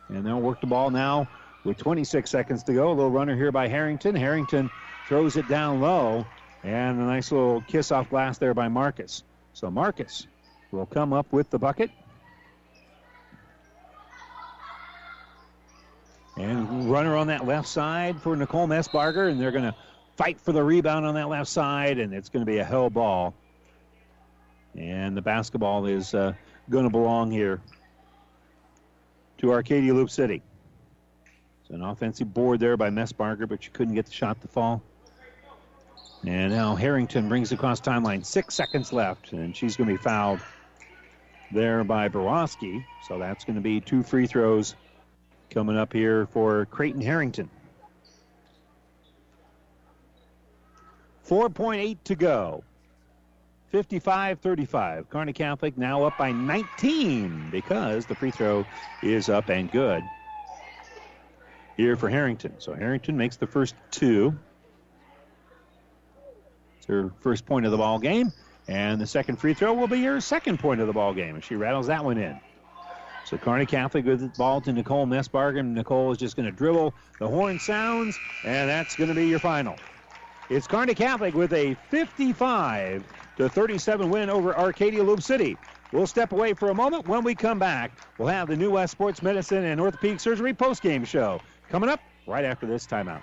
And they'll work the ball now with 26 seconds to go. A little runner here by Harrington. Harrington throws it down low. And a nice little kiss off glass there by Marcus. So Marcus will come up with the bucket. And runner on that left side for Nicole Messbarger. And they're going to fight for the rebound on that left side. And it's going to be a hell ball. And the basketball is going to belong here to Arcadia Loup City. It's an offensive board there by Messbarger, but she couldn't get the shot to fall. And now Harrington brings across timeline. 6 seconds left, and she's going to be fouled there by Borowski. So that's going to be two free throws coming up here for Creighton Harrington. 4.8 to go. 55-35. Kearney Catholic now up by 19 because the free throw is up and good here for Harrington. So Harrington makes the first two. Her first point of the ball game, and the second free throw will be her second point of the ball game, and she rattles that one in. So Kearney Catholic with the ball to Nicole Messbarger. Nicole is just going to dribble. The horn sounds, and that's going to be your final. It's Kearney Catholic with a 55-37 win over Arcadia Loup City. We'll step away for a moment. When we come back, we'll have the New West Sports Medicine and Orthopedic Surgery postgame show coming up right after this timeout.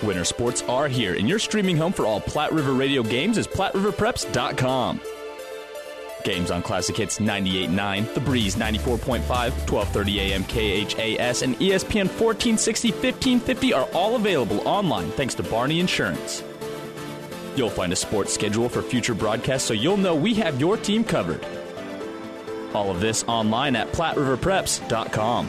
Winter sports are here, and your streaming home for all Platte River Radio games is PlatteRiverPreps.com. Games on Classic Hits 98.9, The Breeze 94.5, 1230 AM KHAS, and ESPN 1460, 1550 are all available online thanks to Barney Insurance. You'll find a sports schedule for future broadcasts so you'll know we have your team covered. All of this online at PlatteRiverPreps.com.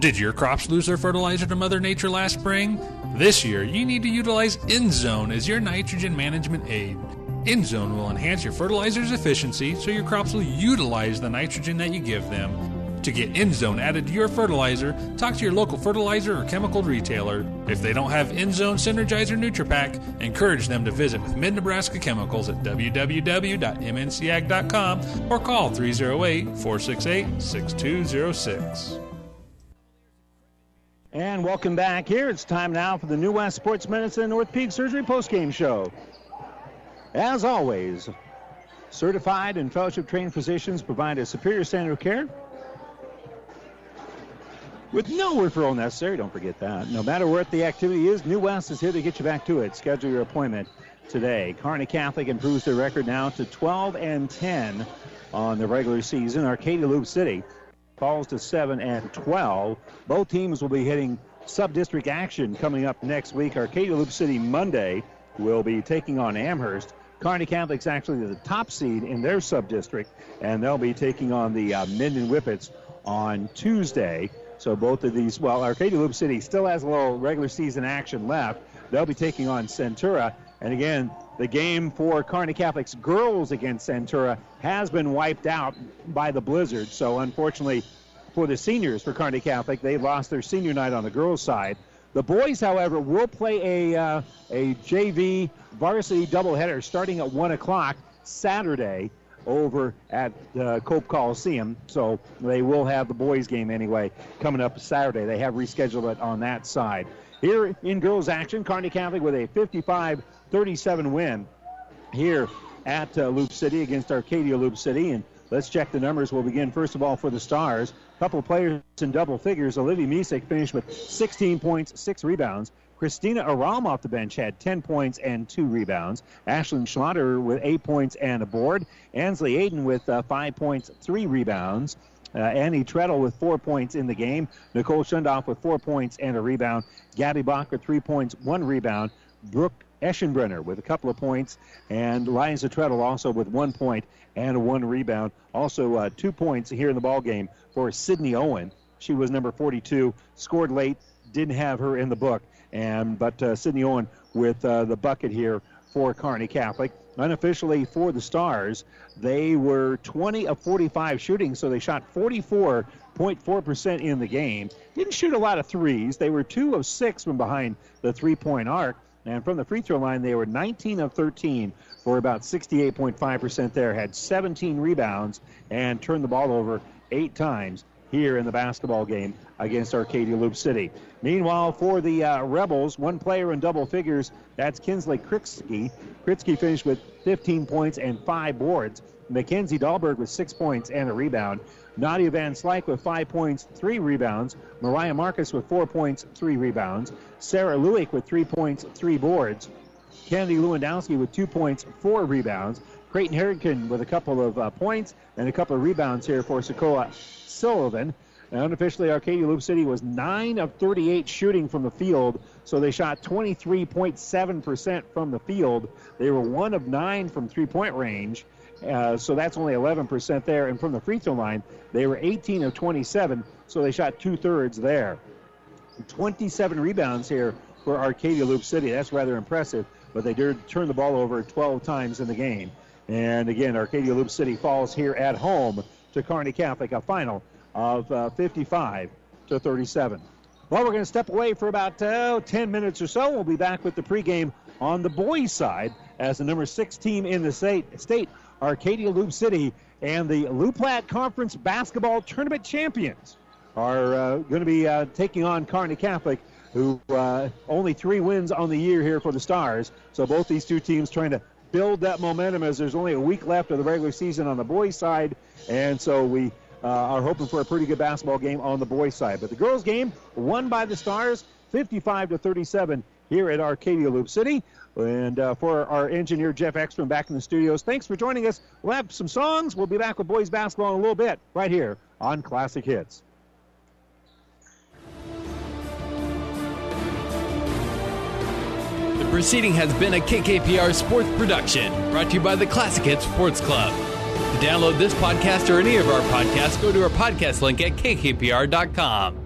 Did your crops lose their fertilizer to Mother Nature last spring? This year, you need to utilize N-Zone as your nitrogen management aid. N-Zone will enhance your fertilizer's efficiency so your crops will utilize the nitrogen that you give them. To get N-Zone added to your fertilizer, talk to your local fertilizer or chemical retailer. If they don't have N-Zone Synergizer NutriPack, encourage them to visit with Mid-Nebraska Chemicals at www.mncag.com or call 308-468-6206. And welcome back here. It's time now for the New West Sports Medicine and Orthopedic Surgery postgame show. As always, certified and fellowship-trained physicians provide a superior standard of care with no referral necessary. Don't forget that. No matter what the activity is, New West is here to get you back to it. Schedule your appointment today. Kearney Catholic improves their record now to 12-10 on the regular season. Arcadia Loup City falls to 7-12. Both teams will be hitting sub-district action coming up next week. Arcadia Loup City Monday will be taking on Amherst. Kearney Catholic's actually the top seed in their sub-district, and they'll be taking on the Minden Whippets on Tuesday. So both of these, well, Arcadia Loup City still has a little regular season action left. They'll be taking on Centura, and again, the game for Kearney Catholic's girls against Centura has been wiped out by the blizzard. So unfortunately for the seniors for Kearney Catholic, they lost their senior night on the girls' side. The boys, however, will play a JV varsity doubleheader starting at 1 o'clock Saturday over at Cope Coliseum. So they will have the boys' game anyway coming up Saturday. They have rescheduled it on that side. Here in girls' action, Kearney Catholic with a 55-37 win here at Loup City against Arcadia Loup City. And let's check the numbers. We'll begin, first of all, for the Stars. A couple players in double figures. Olivia Misek finished with 16 points, 6 rebounds. Christina Aram off the bench had 10 points and 2 rebounds. Ashlyn Schlatter with 8 points and a board. Ansley Aiden with 5 points, 3 rebounds. Annie Treadle with 4 points in the game. Nicole Shundoff with 4 points and a rebound. Gabby Bach with 3 points, 1 rebound. Brooke Eschenbrenner with a couple of points, and Liza Treadle also with 1 point and 1 rebound. Also 2 points here in the ball game for Sydney Owen. She was number 42, scored late, didn't have her in the book, but Sydney Owen with the bucket here for Kearney Catholic. Unofficially for the Stars, they were 20 of 45 shooting, so they shot 44.4% in the game. Didn't shoot a lot of threes. They were 2 of 6 from behind the three-point arc. And from the free throw line, they were 19 of 13 for about 68.5% there, had 17 rebounds and turned the ball over 8 times here in the basketball game against Arcadia Loup City. Meanwhile, for the Rebels, one player in double figures, that's Kinsley Kritsky. Kritsky finished with 15 points and 5 boards. Mackenzie Dahlberg with 6 points and a rebound. Nadia Van Slyke with 5 points, 3 rebounds. Mariah Marcus with 4 points, 3 rebounds. Sarah Lewick with 3 points, 3 boards. Kennedy Lewandowski with 2 points, 4 rebounds. Creighton Harrington with a couple of points and a couple of rebounds here for Sokoa Sullivan. And unofficially, Arcadia Loup City was 9 of 38 shooting from the field, so they shot 23.7% from the field. They were 1 of 9 from three-point range. So that's only 11% there. And from the free throw line, they were 18 of 27, so they shot 2/3 there. 27 rebounds here for Arcadia Loup City. That's rather impressive, but they did turn the ball over 12 times in the game. And again, Arcadia Loup City falls here at home to Kearney Catholic, a final of 55-37. Well, we're going to step away for about 10 minutes or so. We'll be back with the pregame on the boys' side as the number 6 team in the state, Arcadia Loup City, and the Loup Platte Conference Basketball Tournament Champions are going to be taking on Kearney Catholic, who only 3 wins on the year here for the Stars. So both these two teams trying to build that momentum as there's only a week left of the regular season on the boys' side. And so we are hoping for a pretty good basketball game on the boys' side. But the girls' game won by the Stars 55-37 here at Arcadia Loup City. And for our engineer, Jeff Ekstrom, back in the studios, thanks for joining us. We'll have some songs. We'll be back with boys basketball in a little bit right here on Classic Hits. The proceeding has been a KKPR sports production brought to you by the Classic Hits Sports Club. To download this podcast or any of our podcasts, go to our podcast link at kkpr.com.